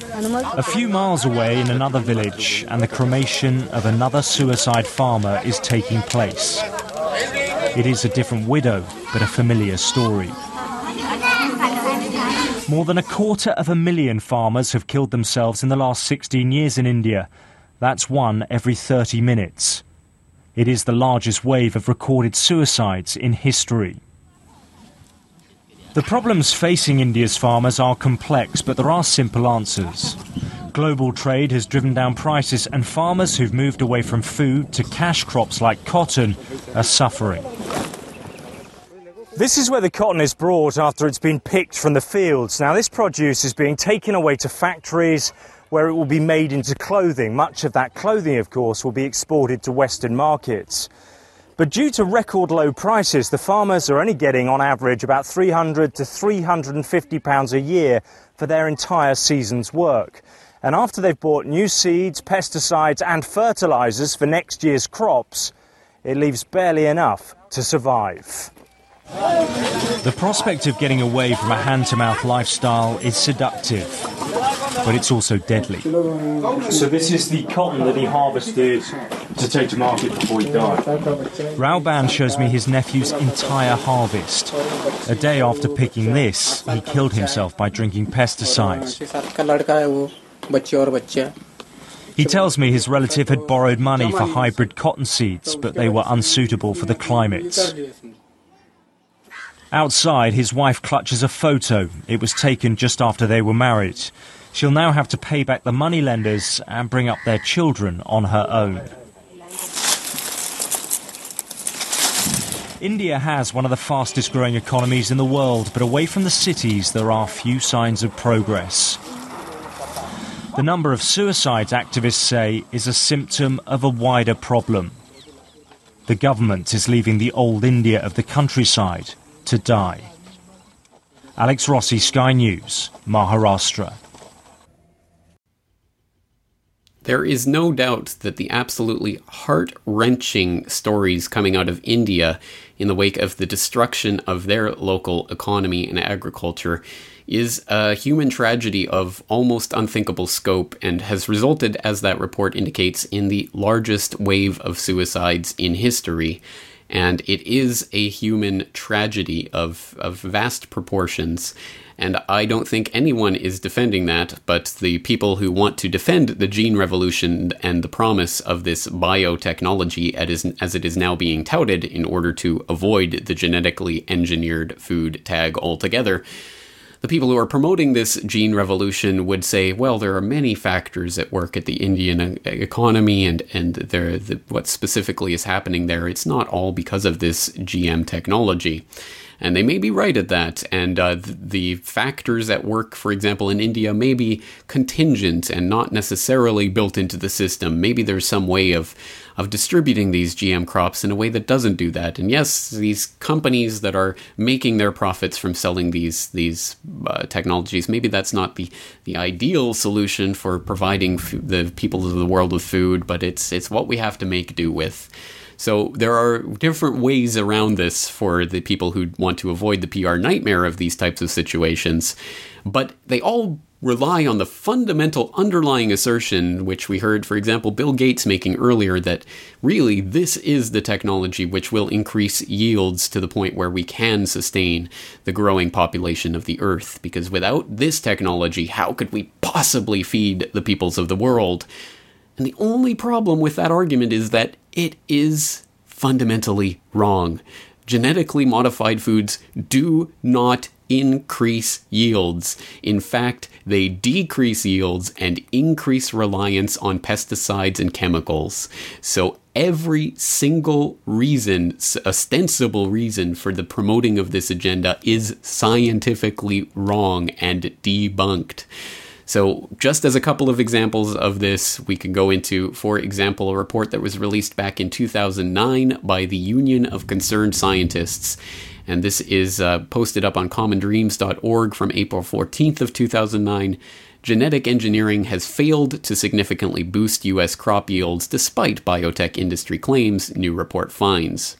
A few miles away in another village, and the cremation of another suicide farmer is taking place. It is a different widow, but a familiar story. More than a quarter of a million farmers have killed themselves in the last sixteen years in India. That's one every thirty minutes. It is the largest wave of recorded suicides in history. The problems facing India's farmers are complex, but there are simple answers. Global trade has driven down prices, and farmers who've moved away from food to cash crops like cotton are suffering. This is where the cotton is brought after it's been picked from the fields. Now, this produce is being taken away to factories where it will be made into clothing. Much of that clothing, of course, will be exported to Western markets. But due to record low prices, the farmers are only getting on average about three hundred to three hundred fifty pounds a year for their entire season's work. And after they've bought new seeds, pesticides and fertilisers for next year's crops, it leaves barely enough to survive. The prospect of getting away from a hand-to-mouth lifestyle is seductive, but it's also deadly. So this is the cotton that he harvested to take to market before he died. Rauban shows me his nephew's entire harvest. A day after picking this, he killed himself by drinking pesticides. He tells me his relative had borrowed money for hybrid cotton seeds, but they were unsuitable for the climate. Outside, his wife clutches a photo. It was taken just after they were married. She'll now have to pay back the moneylenders and bring up their children on her own. India has one of the fastest growing economies in the world, but away from the cities there are few signs of progress. The number of suicides, activists say, is a symptom of a wider problem. The government is leaving the old India of the countryside to die. Alex Rossi, Sky News, Maharashtra. There is no doubt that the absolutely heart-wrenching stories coming out of India in the wake of the destruction of their local economy and agriculture is a human tragedy of almost unthinkable scope and has resulted, as that report indicates, in the largest wave of suicides in history. And it is a human tragedy of, of vast proportions. And I don't think anyone is defending that, but the people who want to defend the gene revolution and the promise of this biotechnology as it is now being touted in order to avoid the genetically engineered food tag altogether, the people who are promoting this gene revolution would say, well, there are many factors at work at the Indian economy and, and there, the, what specifically is happening there. It's not all because of this G M technology. And they may be right at that. And uh, the factors at work, for example, in India may be contingent and not necessarily built into the system. Maybe there's some way of, of distributing these G M crops in a way that doesn't do that. And yes, these companies that are making their profits from selling these these uh, technologies, maybe that's not the, the ideal solution for providing f- the people of the world with food, but it's it's what we have to make do with. So there are different ways around this for the people who want to avoid the P R nightmare of these types of situations, but they all rely on the fundamental underlying assertion, which we heard, for example, Bill Gates making earlier, that really this is the technology which will increase yields to the point where we can sustain the growing population of the Earth, because without this technology, how could we possibly feed the peoples of the world? And the only problem with that argument is that it is fundamentally wrong. Genetically modified foods do not increase yields. In fact, they decrease yields and increase reliance on pesticides and chemicals. So every single reason, ostensible reason for the promoting of this agenda is scientifically wrong and debunked. So just as a couple of examples of this, we can go into, for example, a report that was released back in two thousand nine by the Union of Concerned Scientists. And this is uh, posted up on common dreams dot org from April fourteenth of two thousand nine. Genetic engineering has failed to significantly boost U S crop yields despite biotech industry claims, new report finds.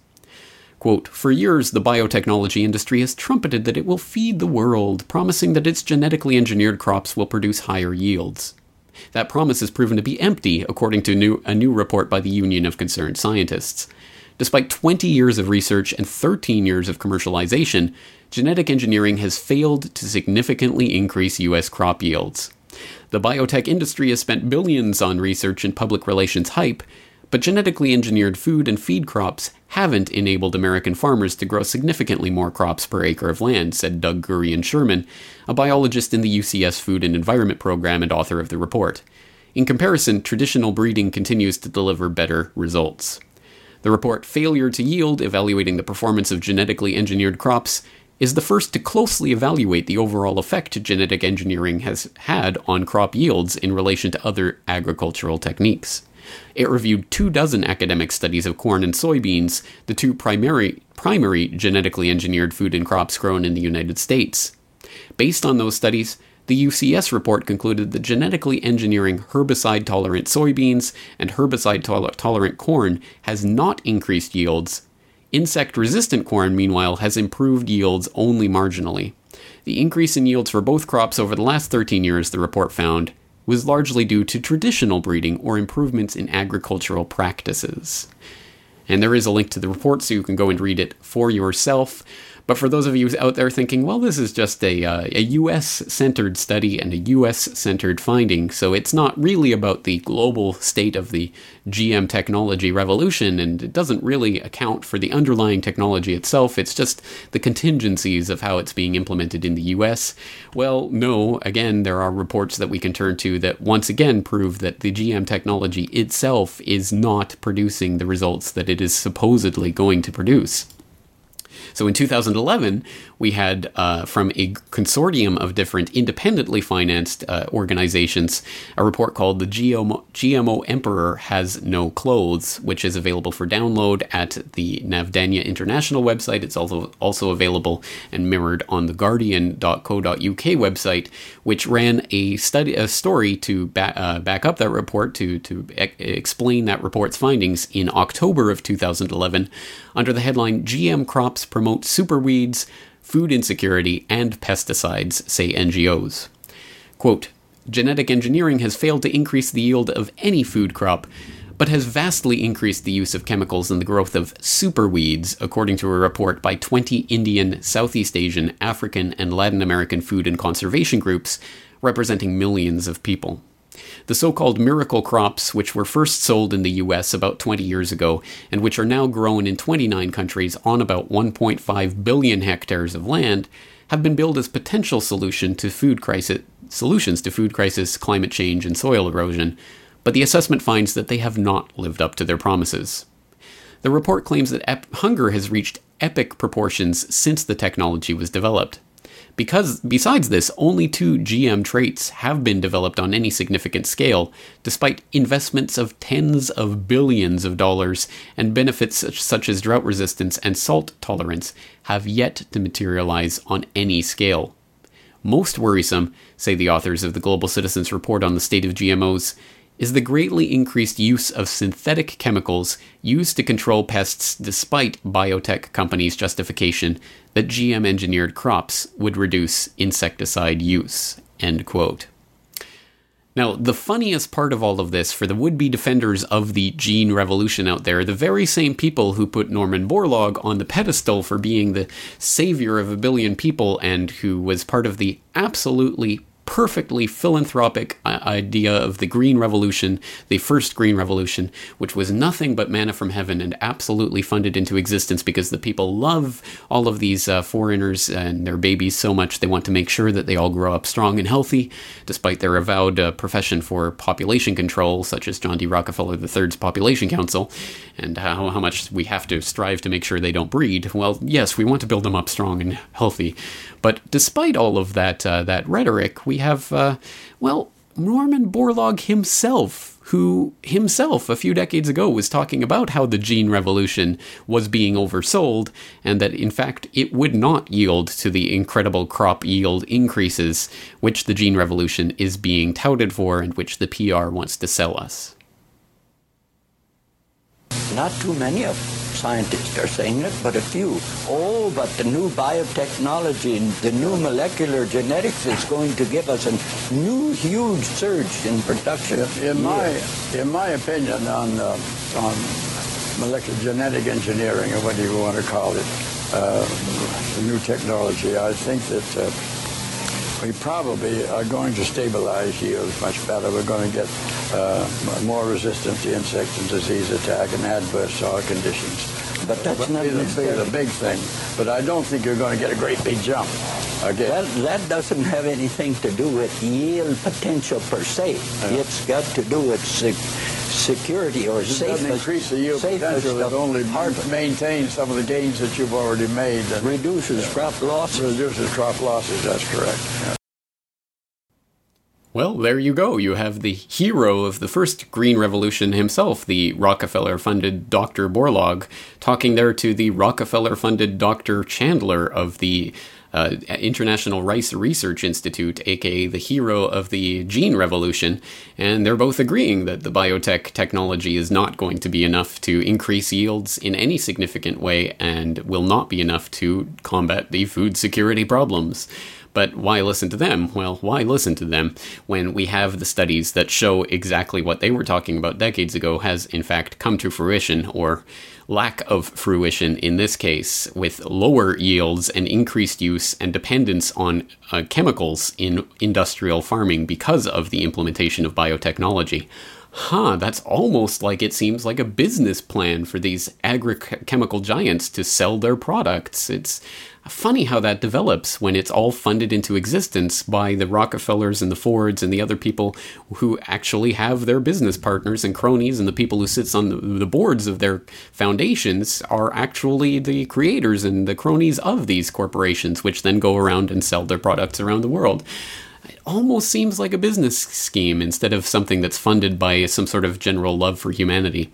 Quote, for years, the biotechnology industry has trumpeted that it will feed the world, promising that its genetically engineered crops will produce higher yields. That promise has proven to be empty, according to new, a new report by the Union of Concerned Scientists. Despite twenty years of research and thirteen years of commercialization, genetic engineering has failed to significantly increase U S crop yields. The biotech industry has spent billions on research and public relations hype, but genetically engineered food and feed crops haven't enabled American farmers to grow significantly more crops per acre of land, said Doug Gurian Sherman, a biologist in the U C S Food and Environment Program and author of the report. In comparison, traditional breeding continues to deliver better results. The report Failure to Yield, Evaluating the Performance of Genetically Engineered Crops, is the first to closely evaluate the overall effect genetic engineering has had on crop yields in relation to other agricultural techniques. It reviewed two dozen academic studies of corn and soybeans, the two primary, primary genetically engineered food and crops grown in the United States. Based on those studies, the U C S report concluded that genetically engineering herbicide-tolerant soybeans and herbicide-tolerant corn has not increased yields. Insect-resistant corn, meanwhile, has improved yields only marginally. The increase in yields for both crops over the last thirteen years, the report found, was largely due to traditional breeding or improvements in agricultural practices. And there is a link to the report, so you can go and read it for yourself. But for those of you out there thinking, well, this is just a, uh, a U S-centered study and a U S-centered finding, so it's not really about the global state of the G M technology revolution, and it doesn't really account for the underlying technology itself, it's just the contingencies of how it's being implemented in the U S. Well, no, again, there are reports that we can turn to that once again prove that the G M technology itself is not producing the results that it is supposedly going to produce. So in two thousand eleven, we had uh, from a consortium of different independently financed uh, organizations, a report called The G M O, G M O Emperor Has No Clothes, which is available for download at the Navdanya International website. It's also, also available and mirrored on the guardian dot co dot u k website, which ran a study a story to ba- uh, back up that report, to, to e- explain that report's findings in October of two thousand eleven under the headline, G M Crops Promote Superweeds, Food Insecurity, and Pesticides, say N G Os. Quote, genetic engineering has failed to increase the yield of any food crop, but has vastly increased the use of chemicals and the growth of superweeds, according to a report by twenty Indian, Southeast Asian, African, and Latin American food and conservation groups representing millions of people. The so-called miracle crops, which were first sold in the U S about twenty years ago and which are now grown in twenty-nine countries on about one point five billion hectares of land, have been billed as potential solution to food crisis, solutions to food crisis, climate change, and soil erosion, but the assessment finds that they have not lived up to their promises. The report claims that ep- hunger has reached epic proportions since the technology was developed. Because, besides this, only two G M traits have been developed on any significant scale, despite investments of tens of billions of dollars, and benefits such as drought resistance and salt tolerance have yet to materialize on any scale. Most worrisome, say the authors of the Global Citizens Report on the State of G M Os, is the greatly increased use of synthetic chemicals used to control pests, despite biotech companies' justification that G M-engineered crops would reduce insecticide use, end quote. Now, the funniest part of all of this for the would-be defenders of the gene revolution out there, the very same people who put Norman Borlaug on the pedestal for being the savior of a billion people and who was part of the absolutely perfectly philanthropic idea of the Green Revolution, the first Green Revolution, which was nothing but manna from heaven and absolutely funded into existence because the people love all of these uh, foreigners and their babies so much they want to make sure that they all grow up strong and healthy, despite their avowed uh, profession for population control, such as John D. Rockefeller the third's Population Council, and how, how much we have to strive to make sure they don't breed. Well, yes, we want to build them up strong and healthy, but despite all of that, uh, that rhetoric, we We have, uh, well, Norman Borlaug himself, who himself a few decades ago was talking about how the gene revolution was being oversold and that, in fact, it would not yield to the incredible crop yield increases which the gene revolution is being touted for and which the P R wants to sell us. Not too many of scientists are saying it, but a few. Oh, but the new biotechnology and the new molecular genetics is going to give us a new huge surge in production. In, in my in my opinion, on uh, on molecular genetic engineering or whatever you want to call it, uh, the new technology, I think that uh, we probably are going to stabilize yields much better. We're going to get Uh, more resistance to insect and disease attack and adverse soil conditions. But that's but not the big thing. But I don't think you're going to get a great big jump. Again. That, that doesn't have anything to do with yield potential per se. Uh-huh. It's got to do with sec- security or safety. It doesn't increase the yield potential. It only maintains some of the gains that you've already made. And reduces uh, crop losses. Reduces crop losses, that's correct. Yeah. Well, there you go. You have the hero of the first Green Revolution himself, the Rockefeller-funded Doctor Borlaug, talking there to the Rockefeller-funded Doctor Chandler of the uh, International Rice Research Institute, aka the hero of the Gene Revolution, and they're both agreeing that the biotech technology is not going to be enough to increase yields in any significant way and will not be enough to combat the food security problems. But why listen to them? Well, why listen to them when we have the studies that show exactly what they were talking about decades ago has, in fact, come to fruition, or lack of fruition in this case, with lower yields and increased use and dependence on uh, chemicals in industrial farming because of the implementation of biotechnology. huh, that's almost like it seems like a business plan for these agri-chemical giants to sell their products. It's funny how that develops when it's all funded into existence by the Rockefellers and the Fords and the other people who actually have their business partners and cronies, and the people who sits on the, the boards of their foundations are actually the creators and the cronies of these corporations, which then go around and sell their products around the world. It almost seems like a business scheme instead of something that's funded by some sort of general love for humanity.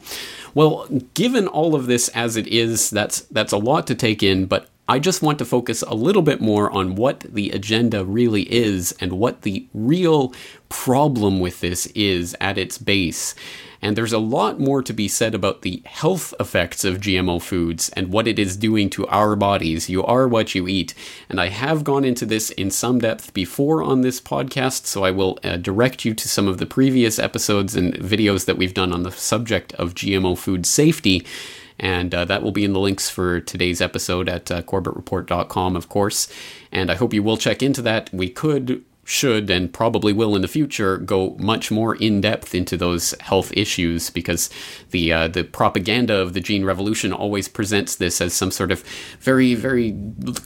Well, given all of this as it is, that's that's a lot to take in, but I just want to focus a little bit more on what the agenda really is and what the real problem with this is at its base. And there's a lot more to be said about the health effects of G M O foods and what it is doing to our bodies. You are what you eat. And I have gone into this in some depth before on this podcast, so I will uh, direct you to some of the previous episodes and videos that we've done on the subject of G M O food safety. And uh, that will be in the links for today's episode at uh, Corbett Report dot com, of course. And I hope you will check into that. We could... should and probably will in the future go much more in depth into those health issues, because the uh, the propaganda of the gene revolution always presents this as some sort of very, very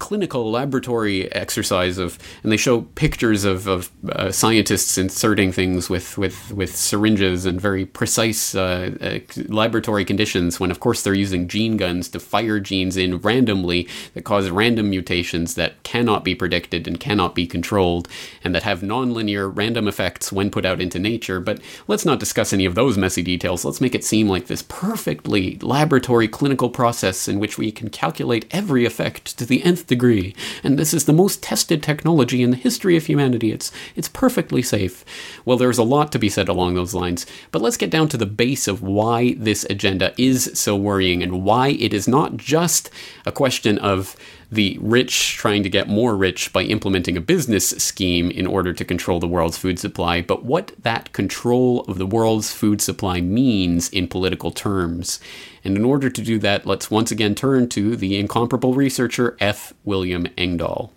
clinical laboratory exercise of, and they show pictures of, of uh, scientists inserting things with, with, with syringes and very precise uh, uh, laboratory conditions, when of course they're using gene guns to fire genes in randomly that cause random mutations that cannot be predicted and cannot be controlled, and and that have nonlinear random effects when put out into nature. But let's not discuss any of those messy details. Let's make it seem like this perfectly laboratory clinical process in which we can calculate every effect to the nth degree. And this is the most tested technology in the history of humanity. It's it's perfectly safe. Well, there's a lot to be said along those lines. But let's get down to the base of why this agenda is so worrying and why it is not just a question of the rich trying to get more rich by implementing a business scheme in order to control the world's food supply, but what that control of the world's food supply means in political terms. And in order to do that, let's once again turn to the incomparable researcher F. William Engdahl.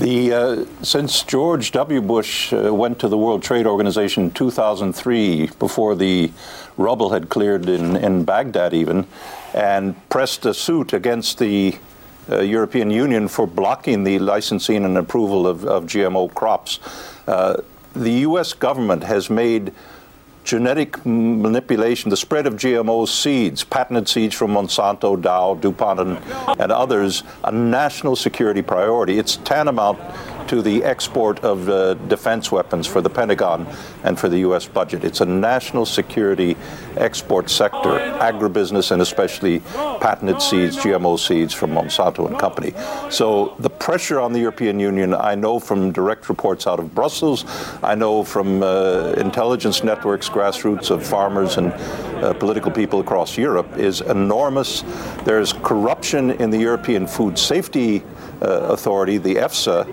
The, uh, since George W. Bush uh, went to the World Trade Organization in two thousand three, before the rubble had cleared in, in Baghdad even, and pressed a suit against the uh, European Union for blocking the licensing and approval of, of G M O crops, uh, the U S government has made genetic manipulation, the spread of G M O seeds, patented seeds from Monsanto, Dow, DuPont, and, and others, a national security priority. It's tantamount to the export of uh, defense weapons for the Pentagon and for the U S budget. It's a national security export sector, agribusiness, and especially patented seeds, G M O seeds from Monsanto and company. So the pressure on the European Union, I know from direct reports out of Brussels, I know from uh, intelligence networks, grassroots of farmers and uh, political people across Europe, is enormous. There's corruption in the European Food Safety Uh, authority, the EFSA,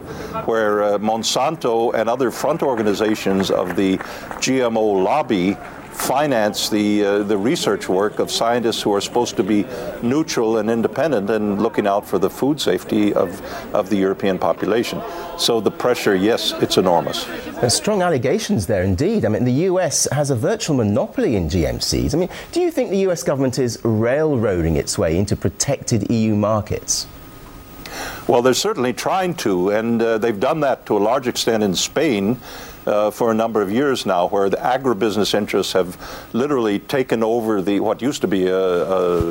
where uh, Monsanto and other front organizations of the G M O lobby finance the uh, the research work of scientists who are supposed to be neutral and independent and looking out for the food safety of, of the European population. So the pressure, yes, it's enormous. There's strong allegations there indeed. I mean, the U S has a virtual monopoly in G M seeds. I mean, do you think the U S government is railroading its way into protected E U markets? Well, they're certainly trying to, and uh, they've done that to a large extent in Spain uh, for a number of years now, where the agribusiness interests have literally taken over the what used to be a, a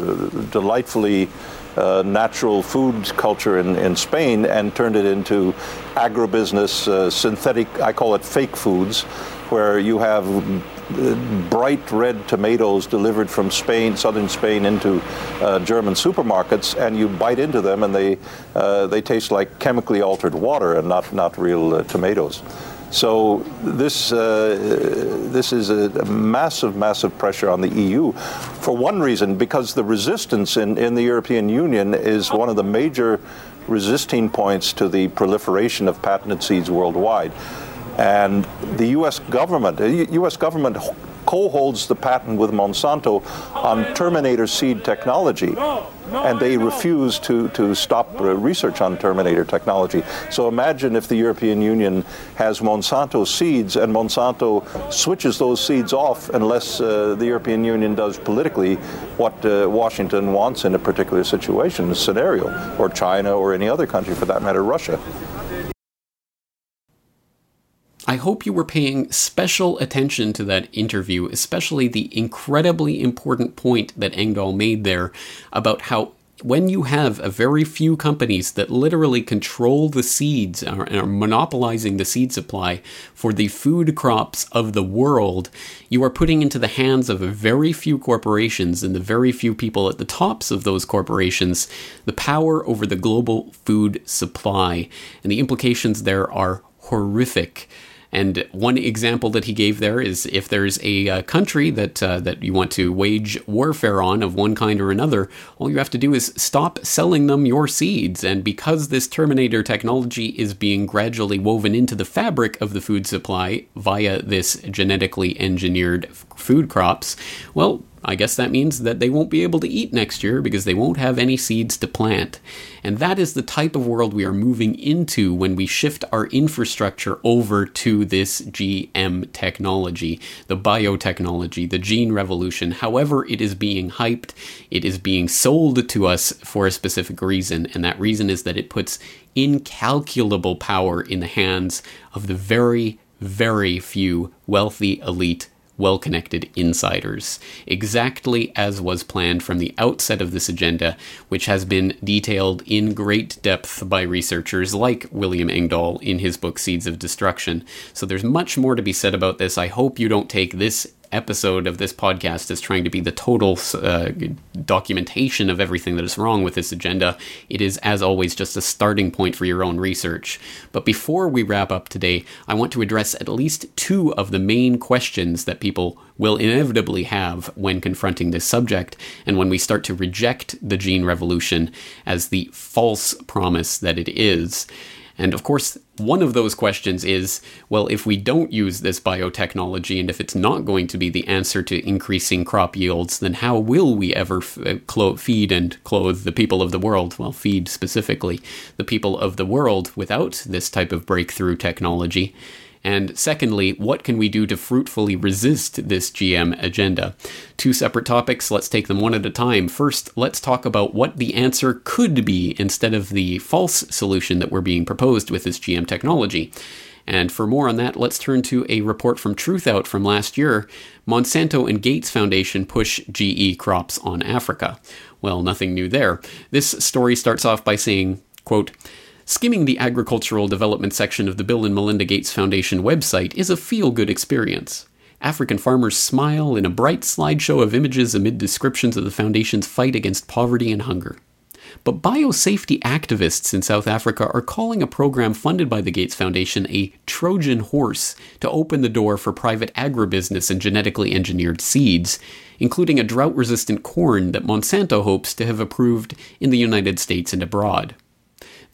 delightfully uh, natural food culture in, in Spain and turned it into agribusiness, uh, synthetic, I call it fake foods, where you have bright red tomatoes delivered from Spain, southern Spain, into uh, German supermarkets, and you bite into them, and they uh, they taste like chemically altered water and not not real uh, tomatoes. So this uh, this is a, a massive, massive pressure on the E U, for one reason, because the resistance in, in the European Union is one of the major resisting points to the proliferation of patented seeds worldwide. And the U S government, U S government co-holds the patent with Monsanto on Terminator seed technology, and they refuse to, to stop research on Terminator technology. So imagine if the European Union has Monsanto seeds and Monsanto switches those seeds off unless uh, the European Union does politically what uh, Washington wants in a particular situation, a scenario, or China or any other country for that matter, Russia. I hope you were paying special attention to that interview, especially the incredibly important point that Engdahl made there about how when you have a very few companies that literally control the seeds and are monopolizing the seed supply for the food crops of the world, you are putting into the hands of a very few corporations and the very few people at the tops of those corporations the power over the global food supply. And the implications there are horrific. And one example that he gave there is if there's a uh, country that uh, that you want to wage warfare on of one kind or another, all you have to do is stop selling them your seeds. And because this Terminator technology is being gradually woven into the fabric of the food supply via this genetically engineered f- food crops, well, I guess that means that they won't be able to eat next year because they won't have any seeds to plant. And that is the type of world we are moving into when we shift our infrastructure over to this G M technology, the biotechnology, the gene revolution. However, it is being hyped, it is being sold to us for a specific reason, and that reason is that it puts incalculable power in the hands of the very, very few wealthy elite, well-connected insiders, exactly as was planned from the outset of this agenda, which has been detailed in great depth by researchers like William Engdahl in his book Seeds of Destruction. So there's much more to be said about this. I hope you don't take this episode of this podcast is trying to be the total uh, documentation of everything that is wrong with this agenda. It is, as always, just a starting point for your own research. But before we wrap up today, I want to address at least two of the main questions that people will inevitably have when confronting this subject, and when we start to reject the gene revolution as the false promise that it is. And of course, one of those questions is, well, if we don't use this biotechnology and if it's not going to be the answer to increasing crop yields, then how will we ever f- clo- feed and clothe the people of the world? Well, feed specifically the people of the world without this type of breakthrough technology. And secondly, what can we do to fruitfully resist this G M agenda? Two separate topics. Let's take them one at a time. First, let's talk about what the answer could be instead of the false solution that we're being proposed with this G M technology. And for more on that, let's turn to a report from Truthout from last year. Monsanto and Gates Foundation push G E crops on Africa. Well, nothing new there. This story starts off by saying, quote, "Skimming the agricultural development section of the Bill and Melinda Gates Foundation website is a feel-good experience. African farmers smile in a bright slideshow of images amid descriptions of the foundation's fight against poverty and hunger. But biosafety activists in South Africa are calling a program funded by the Gates Foundation a Trojan horse to open the door for private agribusiness and genetically engineered seeds, including a drought-resistant corn that Monsanto hopes to have approved in the United States and abroad.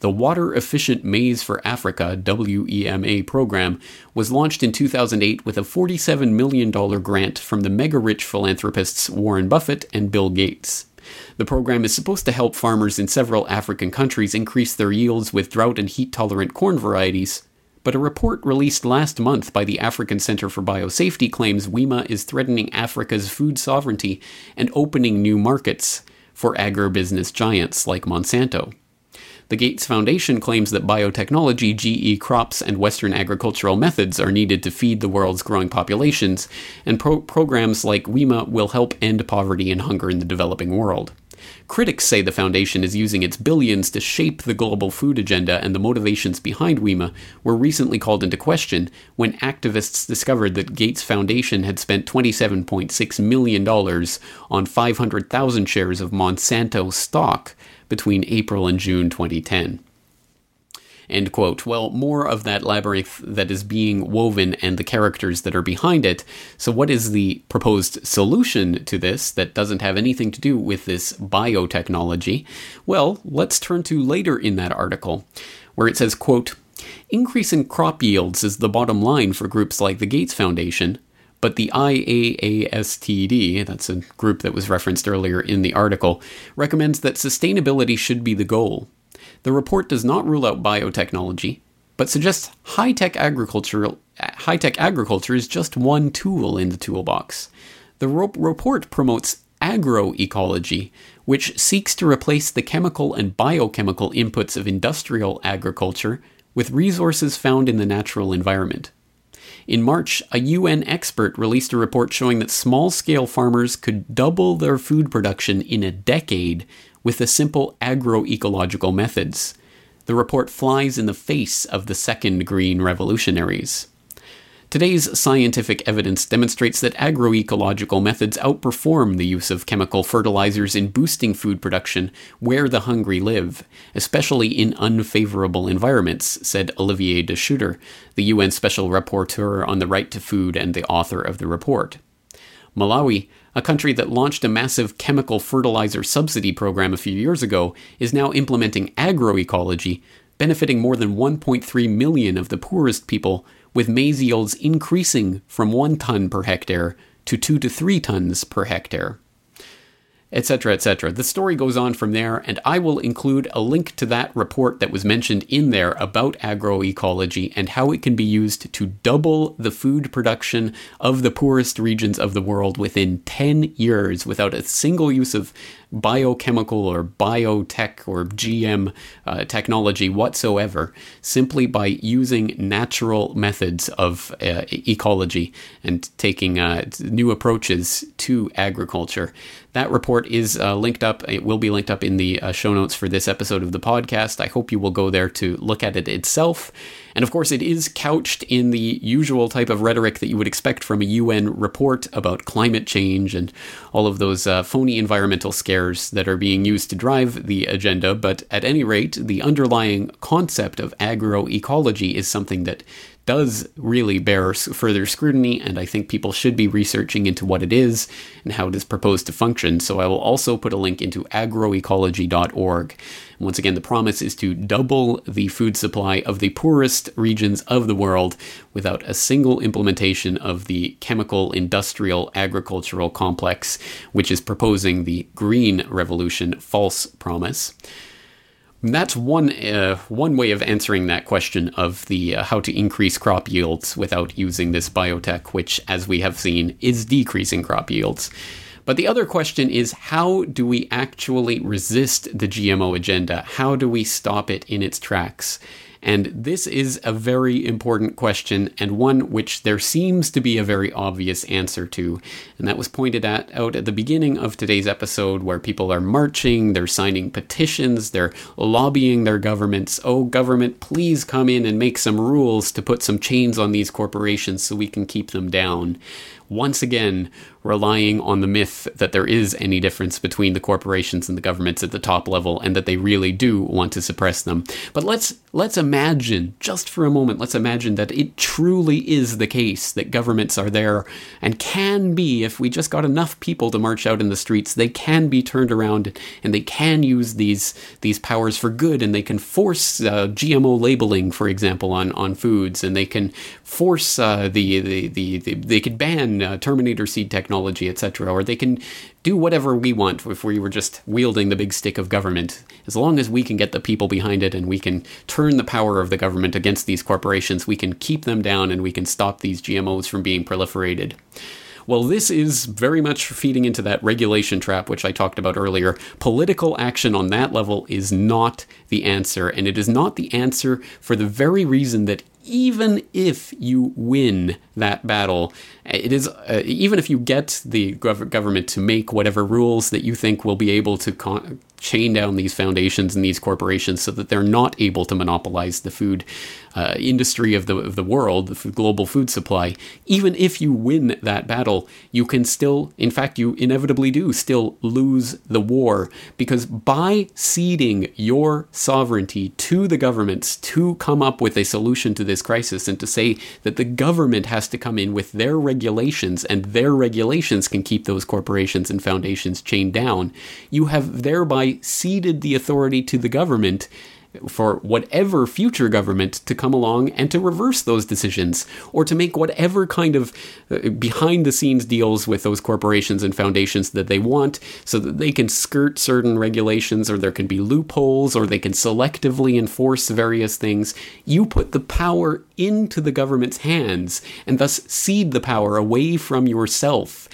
The Water Efficient Maize for Africa, W E M A program, was launched in two thousand eight with a forty-seven million dollars grant from the mega-rich philanthropists Warren Buffett and Bill Gates. The program is supposed to help farmers in several African countries increase their yields with drought and heat-tolerant corn varieties, but a report released last month by the African Center for Biosafety claims W E M A is threatening Africa's food sovereignty and opening new markets for agribusiness giants like Monsanto. The Gates Foundation claims that biotechnology, G E crops, and Western agricultural methods are needed to feed the world's growing populations, and pro- programs like W E M A will help end poverty and hunger in the developing world. Critics say the foundation is using its billions to shape the global food agenda, and the motivations behind W E M A were recently called into question when activists discovered that Gates Foundation had spent twenty-seven point six million dollars on five hundred thousand shares of Monsanto stock between April and June twenty ten. End quote. Well, more of that labyrinth that is being woven and the characters that are behind it. So what is the proposed solution to this that doesn't have anything to do with this biotechnology? Well, let's turn to later in that article where it says, quote, "Increasing crop yields is the bottom line for groups like the Gates Foundation, But the I A A S T D, that's a group that was referenced earlier in the article, recommends that sustainability should be the goal. The report does not rule out biotechnology, but suggests high-tech agriculture, high-tech agriculture is just one tool in the toolbox. The report promotes agroecology, which seeks to replace the chemical and biochemical inputs of industrial agriculture with resources found in the natural environment. In March, a U N expert released a report showing that small-scale farmers could double their food production in a decade with the simple agroecological methods. The report flies in the face of the second green revolutionaries. Today's scientific evidence demonstrates that agroecological methods outperform the use of chemical fertilizers in boosting food production where the hungry live, especially in unfavorable environments, said Olivier de Schutter, the U N Special Rapporteur on the Right to Food and the author of the report. Malawi, a country that launched a massive chemical fertilizer subsidy program a few years ago, is now implementing agroecology, benefiting more than one point three million of the poorest people, with maize yields increasing from one ton per hectare to two to three tons per hectare, et cetera, et cetera. The story goes on from there, and I will include a link to that report that was mentioned in there about agroecology and how it can be used to double the food production of the poorest regions of the world within ten years without a single use of biochemical or biotech or G M uh, technology whatsoever, simply by using natural methods of uh, ecology and taking uh, new approaches to agriculture. That report is uh, linked up. It will be linked up in the uh, show notes for this episode of the podcast. I hope you will go there to look at it itself. And of course, it is couched in the usual type of rhetoric that you would expect from a U N report about climate change and all of those uh, phony environmental scares that are being used to drive the agenda. But at any rate, the underlying concept of agroecology is something that does really bear further scrutiny, and I think people should be researching into what it is and how it is proposed to function. So I will also put a link into agroecology dot org. And once again, the promise is to double the food supply of the poorest regions of the world without a single implementation of the chemical industrial agricultural complex, which is proposing the Green Revolution false promise. That's one uh, one way of answering that question of the uh, how to increase crop yields without using this biotech, which, as we have seen, is decreasing crop yields. But the other question is, how do we actually resist the G M O agenda? How do we stop it in its tracks? And this is a very important question, and one which there seems to be a very obvious answer to. And that was pointed at, out at the beginning of today's episode, where people are marching, they're signing petitions, they're lobbying their governments. Oh, government, please come in and make some rules to put some chains on these corporations so we can keep them down. Once again, relying on the myth that there is any difference between the corporations and the governments at the top level, and that they really do want to suppress them. But let's let's imagine, just for a moment, let's imagine that it truly is the case that governments are there and can be, if we just got enough people to march out in the streets, they can be turned around and they can use these these powers for good, and they can force uh, G M O labeling, for example, on, on foods, and they can force uh, the, the, the, the, they could ban Uh, Terminator seed technology, et cetera, or they can do whatever we want if we were just wielding the big stick of government. As long as we can get the people behind it and we can turn the power of the government against these corporations, we can keep them down and we can stop these G M Os from being proliferated. Well, this is very much feeding into that regulation trap, which I talked about earlier. Political action on that level is not the answer, and it is not the answer for the very reason that even if you win that battle, it is uh, even if you get the gov- government to make whatever rules that you think will be able to con- chain down these foundations and these corporations so that they're not able to monopolize the food uh, industry of the of the world, the food, global food supply, even if you win that battle, you can still, in fact, you inevitably do still lose the war, because by ceding your sovereignty to the governments to come up with a solution to this crisis and to say that the government has to come in with their regulations and their regulations can keep those corporations and foundations chained down, you have thereby ceded the authority to the government for whatever future government to come along and to reverse those decisions, or to make whatever kind of behind-the-scenes deals with those corporations and foundations that they want, so that they can skirt certain regulations, or there can be loopholes, or they can selectively enforce various things. You put the power into the government's hands, and thus cede the power away from yourself.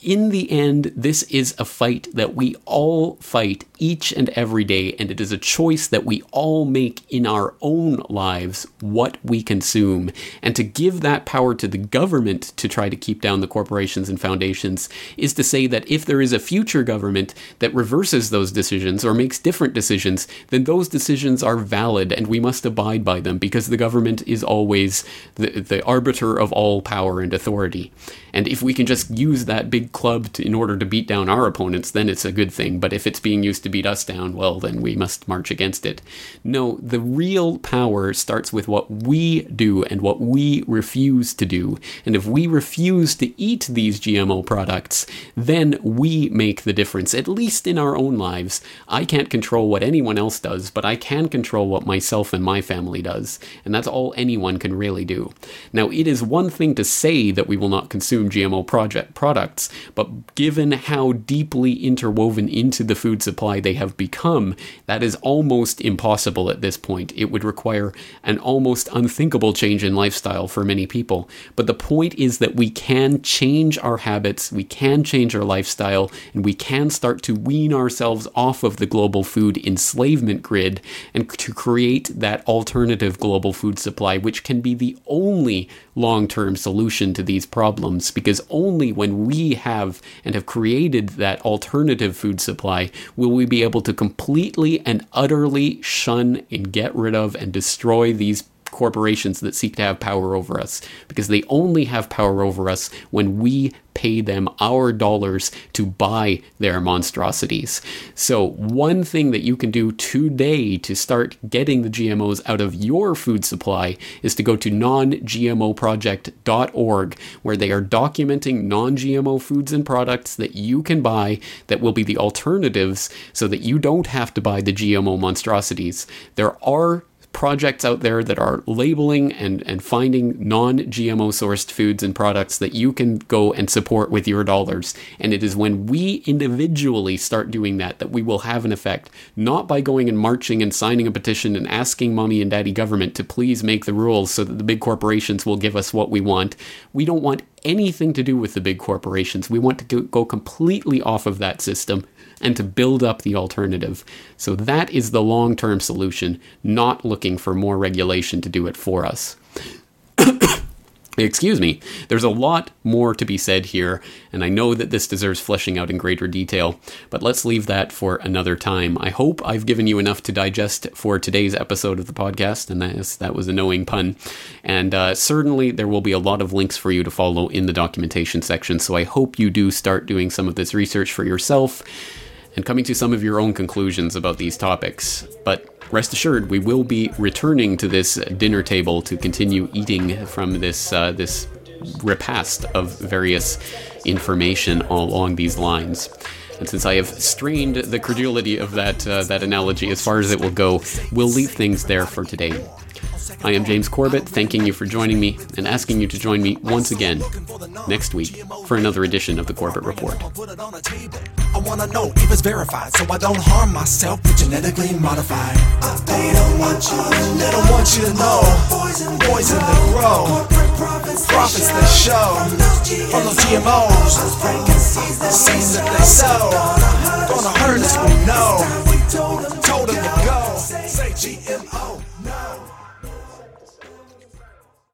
In the end, this is a fight that we all fight each and every day, and it is a choice that we all make in our own lives what we consume. And to give that power to the government to try to keep down the corporations and foundations is to say that if there is a future government that reverses those decisions or makes different decisions, then those decisions are valid and we must abide by them, because the government is always the, the arbiter of all power and authority. And if we can just use that big club to, in order to beat down our opponents, then it's a good thing. But if it's being used to beat us down, well, then we must march against it. No, the real power starts with what we do and what we refuse to do. And if we refuse to eat these G M O products, then we make the difference, at least in our own lives. I can't control what anyone else does, but I can control what myself and my family does. And that's all anyone can really do. Now, it is one thing to say that we will not consume G M O project products, but given how deeply interwoven into the food supply they have become, that is almost impossible at this point. It would require an almost unthinkable change in lifestyle for many people. But the point is that we can change our habits, we can change our lifestyle, and we can start to wean ourselves off of the global food enslavement grid and to create that alternative global food supply, which can be the only long-term solution to these problems, because only when we have and have created that alternative food supply will we be able to completely and utterly shun and get rid of and destroy these corporations that seek to have power over us, because they only have power over us when we pay them our dollars to buy their monstrosities. So one thing that you can do today to start getting the G M Os out of your food supply is to go to non G M O project dot org, where they are documenting non G M O foods and products that you can buy that will be the alternatives, so that you don't have to buy the G M O monstrosities. There are projects out there that are labeling and, and finding non G M O sourced foods and products that you can go and support with your dollars. And it is when we individually start doing that that we will have an effect, not by going and marching and signing a petition and asking mommy and daddy government to please make the rules so that the big corporations will give us what we want. We don't want anything to do with the big corporations. We want to go completely off of that system and to build up the alternative. So that is the long-term solution, not looking for more regulation to do it for us. Excuse me. There's a lot more to be said here, and I know that this deserves fleshing out in greater detail, but let's leave that for another time. I hope I've given you enough to digest for today's episode of the podcast, and that, is, that was a knowing pun. And uh, certainly there will be a lot of links for you to follow in the documentation section, so I hope you do start doing some of this research for yourself and coming to some of your own conclusions about these topics. But rest assured, we will be returning to this dinner table to continue eating from this uh, this repast of various information all along these lines. And since I have strained the credulity of that uh, that analogy as far as it will go, we'll leave things there for today. I am James Corbett, thanking you for joining me and asking you to join me once again next week for another edition of the Corbett Report. I want to know if it's verified, so I don't harm myself with genetically modified. They don't want you to know. They don't want you to know. Poison that grow. Profits that show. From those G M Os. Seeds that they sow.